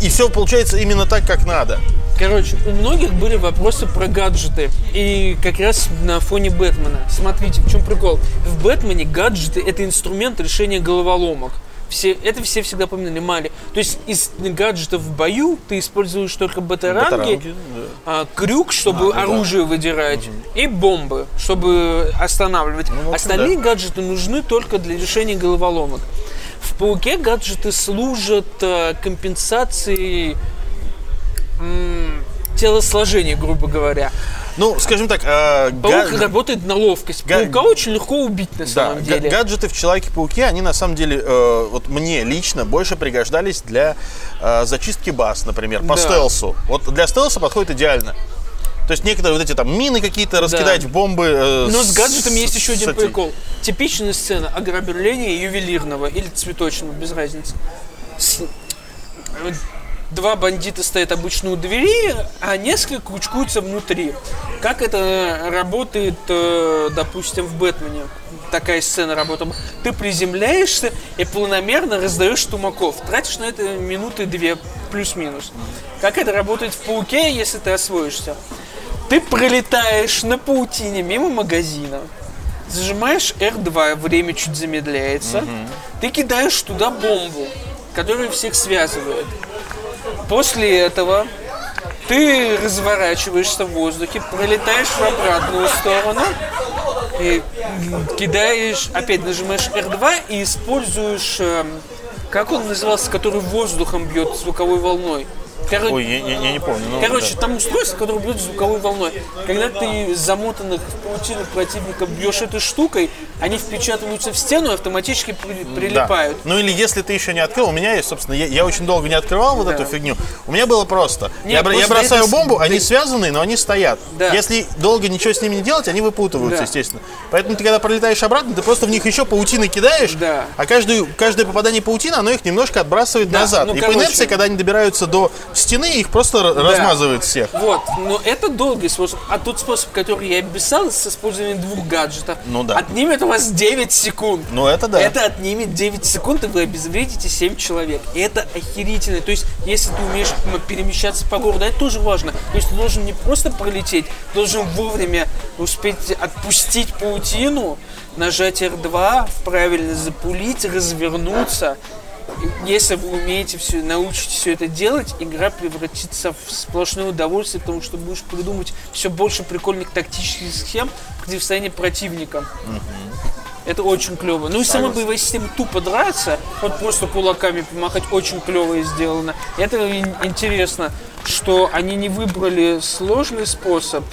и все получается именно так, как надо. Короче, у многих были вопросы про гаджеты. И как раз на фоне Бэтмена. Смотрите, в чем прикол. В Бэтмене гаджеты — это инструмент решения головоломок. Все всегда поминали. То есть из гаджетов в бою ты используешь только батаранги, да. крюк, чтобы оружие да. выдирать, угу. и бомбы, чтобы останавливать. Ну, в общем, остальные да. гаджеты нужны только для решения головоломок. В «Пауке» гаджеты служат компенсацией телосложения, грубо говоря. Ну, скажем так... Паук работает на ловкость. Паука очень легко убить, на самом деле. Гаджеты в Человеке-пауке, они, на самом деле, вот мне лично больше пригождались для зачистки баз, например, по да. стелсу. Вот для стелса подходит идеально. То есть некоторые вот эти там мины какие-то раскидать, да. бомбы... Но с гаджетами есть еще один прикол. Типичная сцена ограбления ювелирного или цветочного, без разницы. Два бандита стоят обычно у двери, а несколько кучкуются внутри. Как это работает, допустим, в «Бэтмене»? Такая сцена работала. Ты приземляешься и планомерно раздаешь тумаков. Тратишь на это минуты две, плюс-минус. Как это работает в «Пауке», если ты освоишься? Ты пролетаешь на паутине мимо магазина. Зажимаешь R2, время чуть замедляется. Ты кидаешь туда бомбу. которые всех связывают. После этого ты разворачиваешься в воздухе, пролетаешь в обратную сторону и кидаешь, опять нажимаешь R2 и используешь, как он назывался, который воздухом бьет звуковой волной. Я не помню. Короче, да. Там устройство, которое бьет звуковой волной. Когда ты замотанных в паутину противника бьешь этой штукой, они впечатываются в стену и автоматически прилипают. Да. Ну или если ты еще не открыл, у меня есть, собственно, я очень долго не открывал вот эту фигню. У меня было просто. Я бросаю бомбу, они связаны, но они стоят. Да. Если долго ничего с ними не делать, они выпутываются, естественно. Поэтому ты когда пролетаешь обратно, ты просто в них еще паутины кидаешь, а каждое попадание паутины, оно их немножко отбрасывает назад. Ну, и по инерции, когда они добираются до стены, их просто размазывает всех. Вот, но это долгий способ. А тот способ, который я описал, с использованием двух гаджетов, отнимет у вас 9 секунд. Ну это да. Это отнимет 9 секунд, и вы обезвредите 7 человек. И это охерительно. То есть, если ты умеешь перемещаться по городу, это тоже важно. То есть, ты должен не просто пролететь, ты должен вовремя успеть отпустить паутину, нажать R2, правильно запулить, развернуться. Если вы умеете все, научитесь все это делать, игра превратится в сплошное удовольствие, потому что будешь придумывать все больше прикольных тактических схем противостояния противникам. Это очень клево. Ну и сама боевая система тупо драться, вот просто кулаками помахать, очень клево сделано. Это интересно, что они не выбрали сложный способ,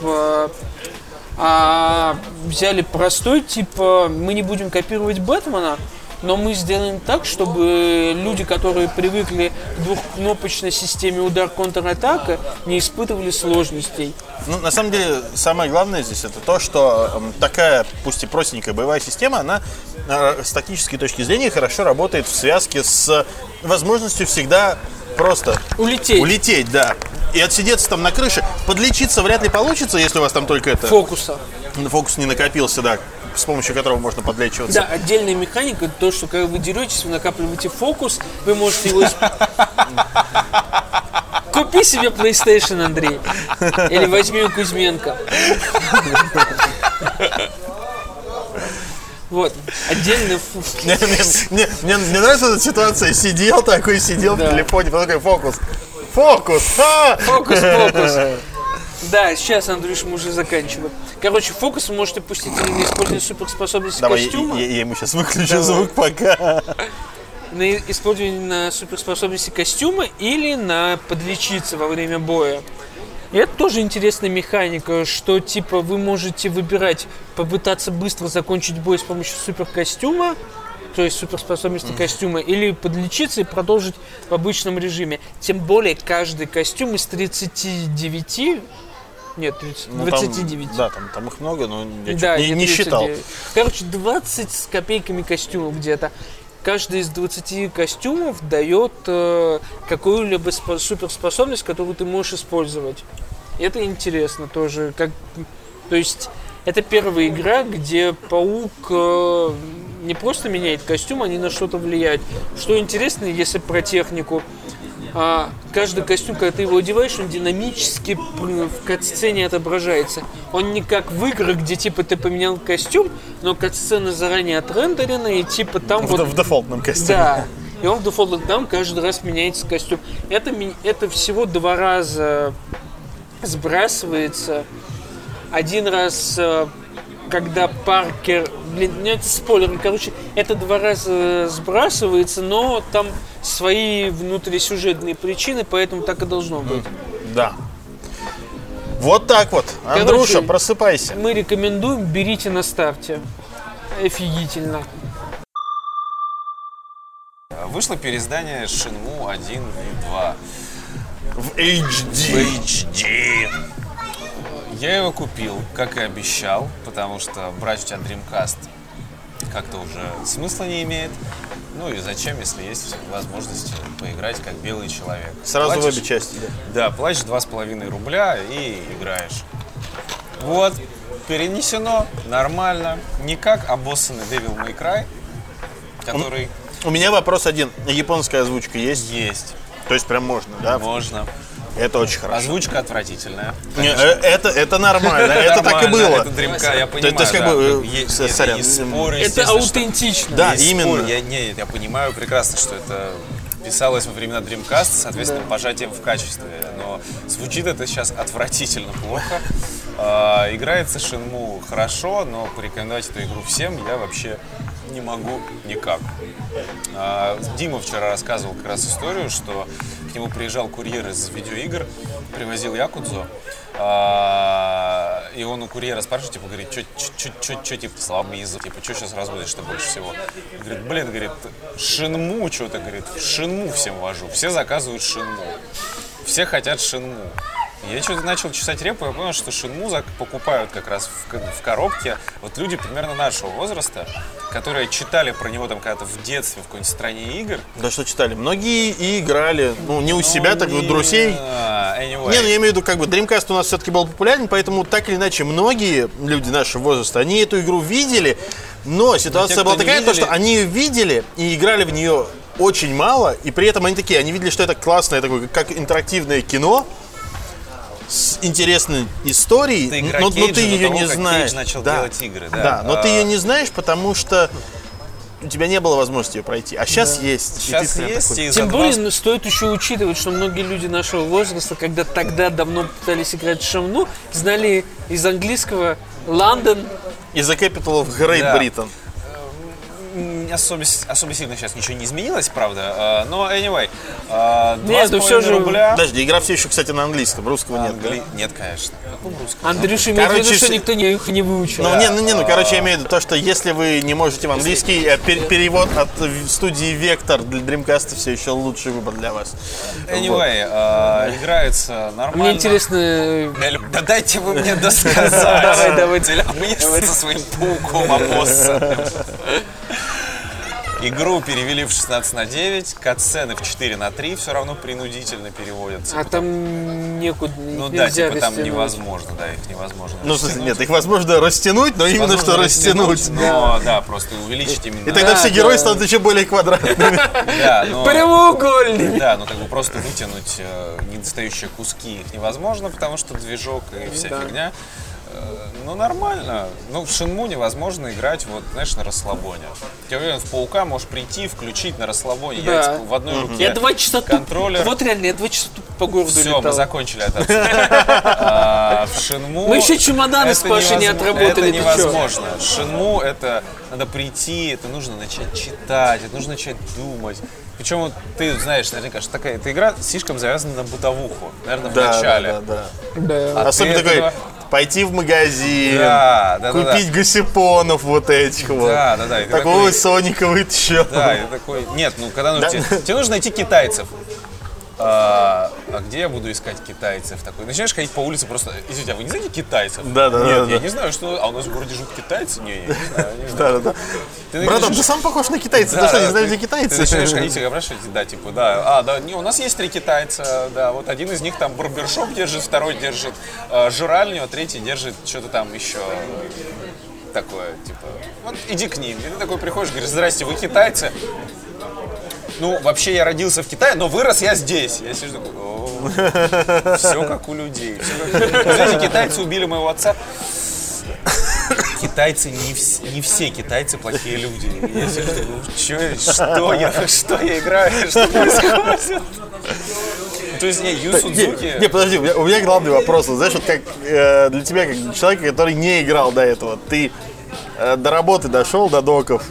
а взяли простой, типа мы не будем копировать Бэтмена, но мы сделаем так, чтобы люди, которые привыкли к двухкнопочной системе удар-контратака, не испытывали сложностей. Ну, на самом деле, самое главное здесь это то, что такая, пусть и простенькая боевая система, она с тактической точки зрения хорошо работает в связке с возможностью всегда просто улететь, да. И отсидеться там на крыше. Подлечиться вряд ли получится, если у вас там только это... Фокус не накопился, да, с помощью которого можно подлечиваться. Да, отдельная механика, то, что когда вы деретесь, вы накапливаете фокус, вы можете его... Купи себе PlayStation, Андрей. Или возьми у Кузьменко. Вот, отдельно... Мне нравится эта ситуация. Сидел в телефоне, такой фокус. Да, сейчас, Андрюш, мы уже заканчиваем. Короче, фокус вы можете пустить или использовать суперспособности костюма. Я ему сейчас выключу звук пока. На использование на суперспособности костюма или на подлечиться во время боя. И это тоже интересная механика, что типа вы можете выбирать, попытаться быстро закончить бой с помощью суперкостюма, то есть суперспособности костюма, или подлечиться и продолжить в обычном режиме. Тем более каждый костюм из 39... Нет, 29. Там, да, там их много, но я не считал. Короче, 20 с копейками костюмов где-то. Каждый из 20 костюмов дает какую-либо суперспособность, которую ты можешь использовать. Это интересно тоже. То есть, это первая игра, где паук... не просто меняет костюм, они на что-то влияют. Что интересно, если про технику, каждый костюм, когда ты его одеваешь, он динамически в катсцене отображается. Он не как в играх, где типа ты поменял костюм, но катсцена заранее отрендерена и типа там в дефолтном костюме. Да. И он в дефолтном, там каждый раз меняется костюм. Это всего 2 раза сбрасывается. Один раз, когда Паркер... ну это спойлер, короче, это 2 раза сбрасывается, но там свои внутрисюжетные причины, поэтому так и должно быть. Да. Вот так вот. Короче, Андруша, просыпайся. Мы рекомендуем, берите на старте. Офигительно. Вышло переиздание Shenmue 1 и 2. В HD. Я его купил, как и обещал, потому что брать у тебя Dreamcast как-то уже смысла не имеет. Ну и зачем, если есть возможность поиграть как белый человек. Сразу в обе части. Да, платишь 2,5 рубля и играешь. Вот, перенесено нормально, не как обоссанный Devil May Cry, который... У меня вопрос один. Японская озвучка есть? Есть. То есть прям можно, да? Можно. Это очень хорошо. Озвучка отвратительная. Это нормально, это так и было. Это Dreamcast, я понимаю. Это аутентично. Да, именно. Я понимаю прекрасно, что это писалось во времена Dreamcast, соответственно, пожатием в качестве. Но звучит это сейчас отвратительно плохо. Играется Shenmue хорошо, но порекомендовать эту игру всем я вообще не могу никак. Дима вчера рассказывал как раз историю, что к нему приезжал курьер из видеоигр, привозил якудзу, и он у курьера спрашивает, типа, говорит, что типа, слабоязык, типа, что сейчас разводишь-то больше всего? Говорит, блин, говорит, Shenmue что-то, говорит, Shenmue всем вожу, все заказывают Shenmue, все хотят Shenmue. Я что-то начал чесать репу, я понял, что Shenmue покупают как раз в коробке вот люди примерно нашего возраста, которые читали про него там когда-то в детстве в какой-нибудь стране игр. Да что читали? Многие и играли, ну не у себя, так вот друзей. Anyway. Не, ну я имею в виду, как бы Dreamcast у нас все-таки был популярен, поэтому так или иначе многие люди нашего возраста, они эту игру видели, но ситуация была такая, видели... то, что они ее видели и играли в нее очень мало, и при этом они такие, они видели, что это классное такое, как интерактивное кино, с интересной историей, но ты ее не знаешь. Начал делать игры, да. Да, но ты ее не знаешь, потому что у тебя не было возможности ее пройти. А сейчас есть. Сейчас есть. Тем более стоит еще учитывать, что многие люди нашего возраста, когда тогда давно пытались играть в Shenmue, знали из английского London и The Capital of Great Britain. Особо сильно сейчас ничего не изменилось, правда. Но, anyway, 2,5 рубля. Подожди, игра все еще, кстати, на английском. Русского нет, да? Нет, конечно. Андрюша имеет в виду, что никто их не выучил. Ну, я имею в виду то, что если вы не можете в английский, перевод от студии Вектор для Dreamcast все еще лучший выбор для вас. Anyway, играется нормально. Мне интересно... Да дайте вы мне досказать. Давай. Мне со своим пауком обоссанным. Игру перевели в 16:9, катсцены в 4:3, все равно принудительно переводятся. А там некуда, ну да, типа растянуть. Там невозможно, да, их невозможно. Ну, в смысле, нет, их возможно растянуть, но возможно именно что растянуть. Но, да, просто увеличить именно. И тогда все герои станут еще более квадратными. Прямоугольными. Да, но как бы просто вытянуть недостающие куски их невозможно, потому что движок и вся фигня. Ну, нормально. Ну, в Shenmue невозможно играть, вот, знаешь, на расслабоне. Я уверен, в паука можешь прийти, включить на расслабоне. Да. Я в одной руке я 2 часа контроллер. Вот реально, я 2 часа по городу летал. Все, мы закончили это. В Shenmue... Мы еще чемоданы с Пашей не отработали. Это невозможно. В Shenmue это надо прийти, это нужно начать читать, это нужно начать думать. Причем вот ты знаешь, наверняка, что такая эта игра слишком завязана на бытовуху. Наверное, в начале. Да. Особенно такой... Пойти в магазин, купить гасипонов вот этих вот. Да. Такого Соника вытащил. Да, я такой. Нет, ну когда нужно. Тебе нужно найти китайцев. А где я буду искать китайцев? Такой. Начинаешь ходить по улице просто. Извините, а вы не знаете китайцев? Да. Нет, я не знаю, что. А у нас в городе живут китайцы? Не знаю. Братан, ты сам похож на китайца. Ты что, не знаешь, где китайцы? Ты начинаешь ходить и спрашивать, у нас есть 3 китайца, да, вот один из них там барбершоп держит, второй держит жральню, а третий держит что-то там еще. Такое, типа, вот иди к ним. И ты такой приходишь, говоришь, здрасте, вы китайцы? Ну, вообще я родился в Китае, но вырос я здесь. Я сижу такой, все как у людей. Знаете, китайцы убили моего отца. Китайцы, не все китайцы плохие люди. Я сижу такой, что я играю, что происходит? То есть, Ю Судзуки... Не, подожди, у меня главный вопрос. Знаешь, вот как для тебя, как человека, который не играл до этого, ты... До работы дошел, до доков?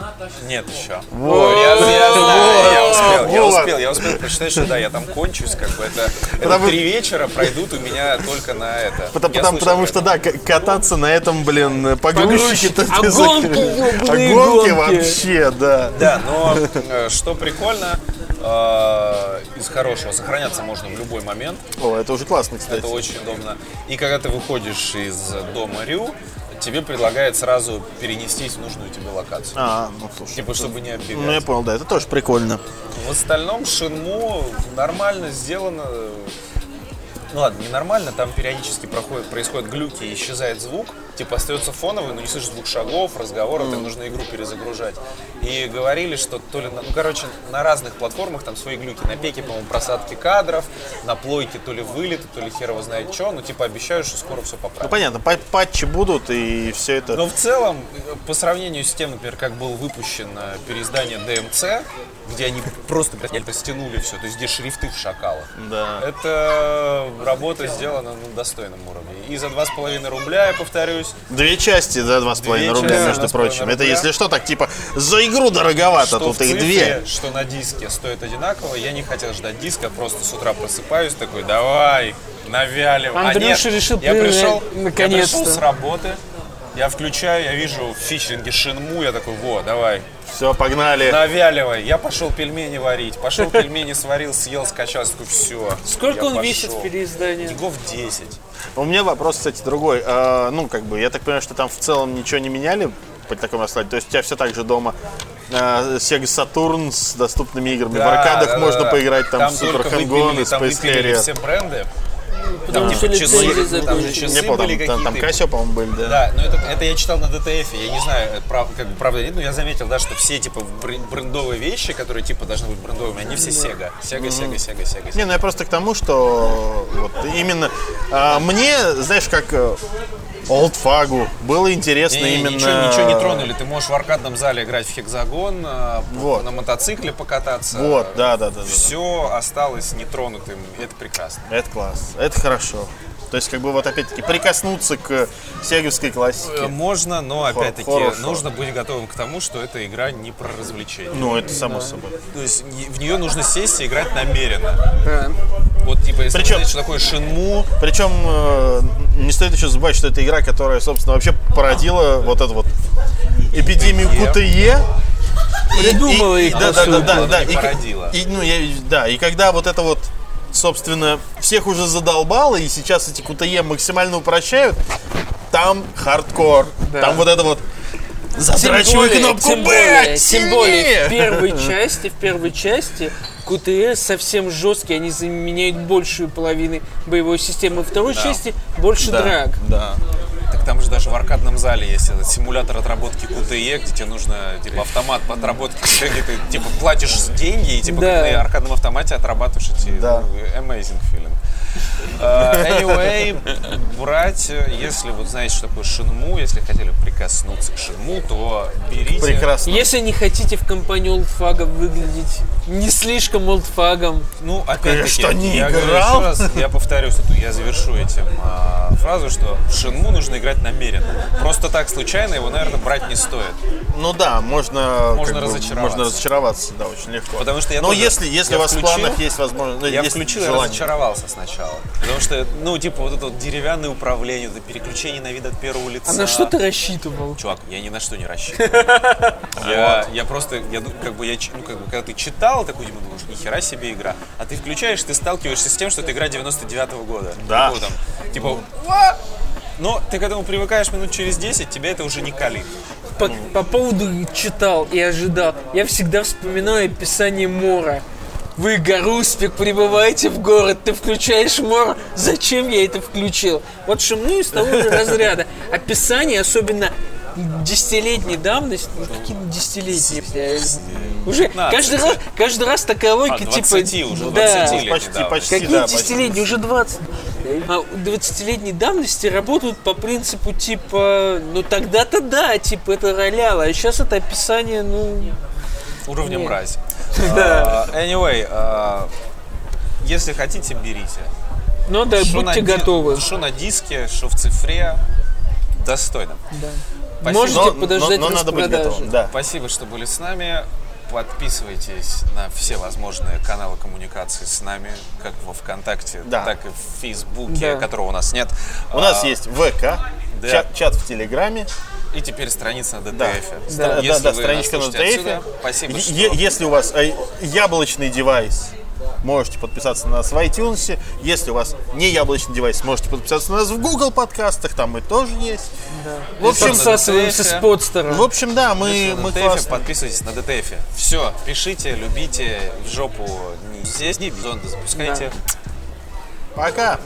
Нет еще. Вот. Я успел прочитать, что да, я там кончусь, как бы это 3 вечера пройдут у меня только на это. Потому что, да, кататься на этом, блин, погрузчики-то... А гонки вообще, да. Да, но что прикольно, из хорошего сохраняться можно в любой момент. О, это уже классно, кстати. Это очень удобно. И когда ты выходишь из дома Рю, тебе предлагают сразу перенестись в нужную тебе локацию. Слушай. Типа, чтобы не оббегать. Ну, я понял, да, это тоже прикольно. В остальном Shenmue нормально сделано. Ну ладно, ненормально, там периодически происходят глюки и исчезает звук. типа остается фоновый, но не слышишь двух шагов, разговоров, так нужно игру перезагружать. И говорили, что то ли, на разных платформах там свои глюки. На Пеке, по-моему, просадки кадров, на Плойке то ли вылеты, то ли хер его знает что, но типа обещаю, что скоро все поправят. Ну понятно, патчи будут и все это. Но в целом, по сравнению с тем, например, как был выпущен переиздание DMC, где они просто, блядь, стянули все, то есть где шрифты в шакалах. Да. Это работа сделана на достойном уровне. И за 2,5 рубля, я повторюсь. Две части за 2,5 рубля, между прочим. Это если что, так типа за игру дороговато, что тут и цифре, две. Что на диске стоит одинаково, я не хотел ждать диска, просто с утра просыпаюсь, такой, давай, навяливай. Андрюша решил, я пришел с работы. Я включаю, я вижу в фичеринге Shenmue, я такой, во, давай. Все, погнали. Навяливай. Я пошел пельмени варить. Пошел пельмени сварил, съел, скачал, все. Сколько он весит в переиздании? Гигов 10. У меня вопрос, кстати, другой. Я так понимаю, что там в целом ничего не меняли по такому раскладу? То есть у тебя все так же дома Sega Saturn с доступными играми. Да, в аркадах можно поиграть, там Super Hang-On и Space Harrier. Все бренды. Потому что часы были какие-то. Там Casio, по-моему, были, да. Да, но это я читал на DTF, я не знаю, это правда нет, но я заметил, да, что все типа брендовые вещи, которые типа должны быть брендовыми, они все Sega. Sega. Не, ну я просто к тому, что вот именно мне, знаешь, как олдфагу было интересно именно... Ничего не тронули, ты можешь в аркадном зале играть в хексагон, вот. На мотоцикле покататься. Вот, да. Все осталось нетронутым, это прекрасно. Это класс, это хорошо. То есть, опять-таки, прикоснуться к сеговской классике. Можно, но, опять-таки, нужно быть готовым к тому, что эта игра не про развлечение. Ну, это само собой. То есть, в нее нужно сесть и играть намеренно. Вот, типа, если смотреть, что такое Shenmue. Причем, не стоит еще забывать, что это игра, которая, собственно, вообще породила вот эту вот эпидемию КТЕ. Придумала их, да. И породила. И когда вот это вот, собственно, всех уже задолбало, и сейчас эти QTE максимально упрощают. Там хардкор, да. Там вот это вот задрачивай кнопку Б, сильнее. В первой части QTE совсем жесткие, они заменяют большую половину боевой системы. Во второй части больше драк. Да. Так там же даже в аркадном зале есть этот симулятор отработки QTE, где тебе нужно автомат по отработке, где ты платишь деньги и как на аркадном автомате отрабатываешь эти... Да. Amazing feeling. Anyway, брать, если знаете, что такое Shenmue, если хотели прикоснуться к Shenmue, то берите. Прекрасно. Если не хотите в компании олдфагов выглядеть не слишком олдфагом. Ну, опять-таки, я говорю еще раз, я повторюсь, я завершу этим фразу, что в Shenmue нужно играть намеренно. Просто так случайно его, наверное, брать не стоит. Ну да, можно разочароваться. Можно разочароваться, да, очень легко. Потому что если у вас в планах есть возможность... Я включил и разочаровался сначала. Потому что, вот это вот деревянное управление, это переключение на вид от первого лица. А на что ты рассчитывал? Чувак, я ни на что не рассчитывал. Я просто, когда ты читал такую, думаешь, нихера себе игра. А ты включаешь, ты сталкиваешься с тем, что это игра 99-го года. Да. Но ты к этому привыкаешь минут через 10, тебя это уже не калит. По поводу читал и ожидал, я всегда вспоминаю описание Мора. Вы, Гаруспик, прибываете в город, ты включаешь Мор. Зачем я это включил? Вот Shenmue из того же разряда. Описание, особенно десятилетней давности, какие-то десятилетние. Уже каждый раз такая логика, 20 уже, да, 20 почти, какие десятилетние, уже 20. А 20-летней давности работают по принципу, тогда-то да, это роляло, а сейчас это описание, уровня мразь. Anyway, если хотите, берите. Ну да, будьте готовы. Что на диске, что в цифре, достойно. Да. Можете подождать распродажи. Спасибо, что были с нами. Подписывайтесь на все возможные каналы коммуникации с нами, как во ВКонтакте, так и в Фейсбуке, которого у нас нет. У нас есть ВК, чат в Телеграме. И теперь страница на ДТФ. Да, страничка на ДТФ. Спасибо, что... Если у вас яблочный девайс, можете подписаться на нас в iTunes. Если у вас не яблочный девайс, можете подписаться на нас в Google подкастах, там мы тоже есть. Да. В общем, подписываемся с подстера. В общем, да, мы классные. Подписывайтесь на ДТФ. Все, пишите, любите, в жопу не здесь, не в зонды запускайте. Да. Пока!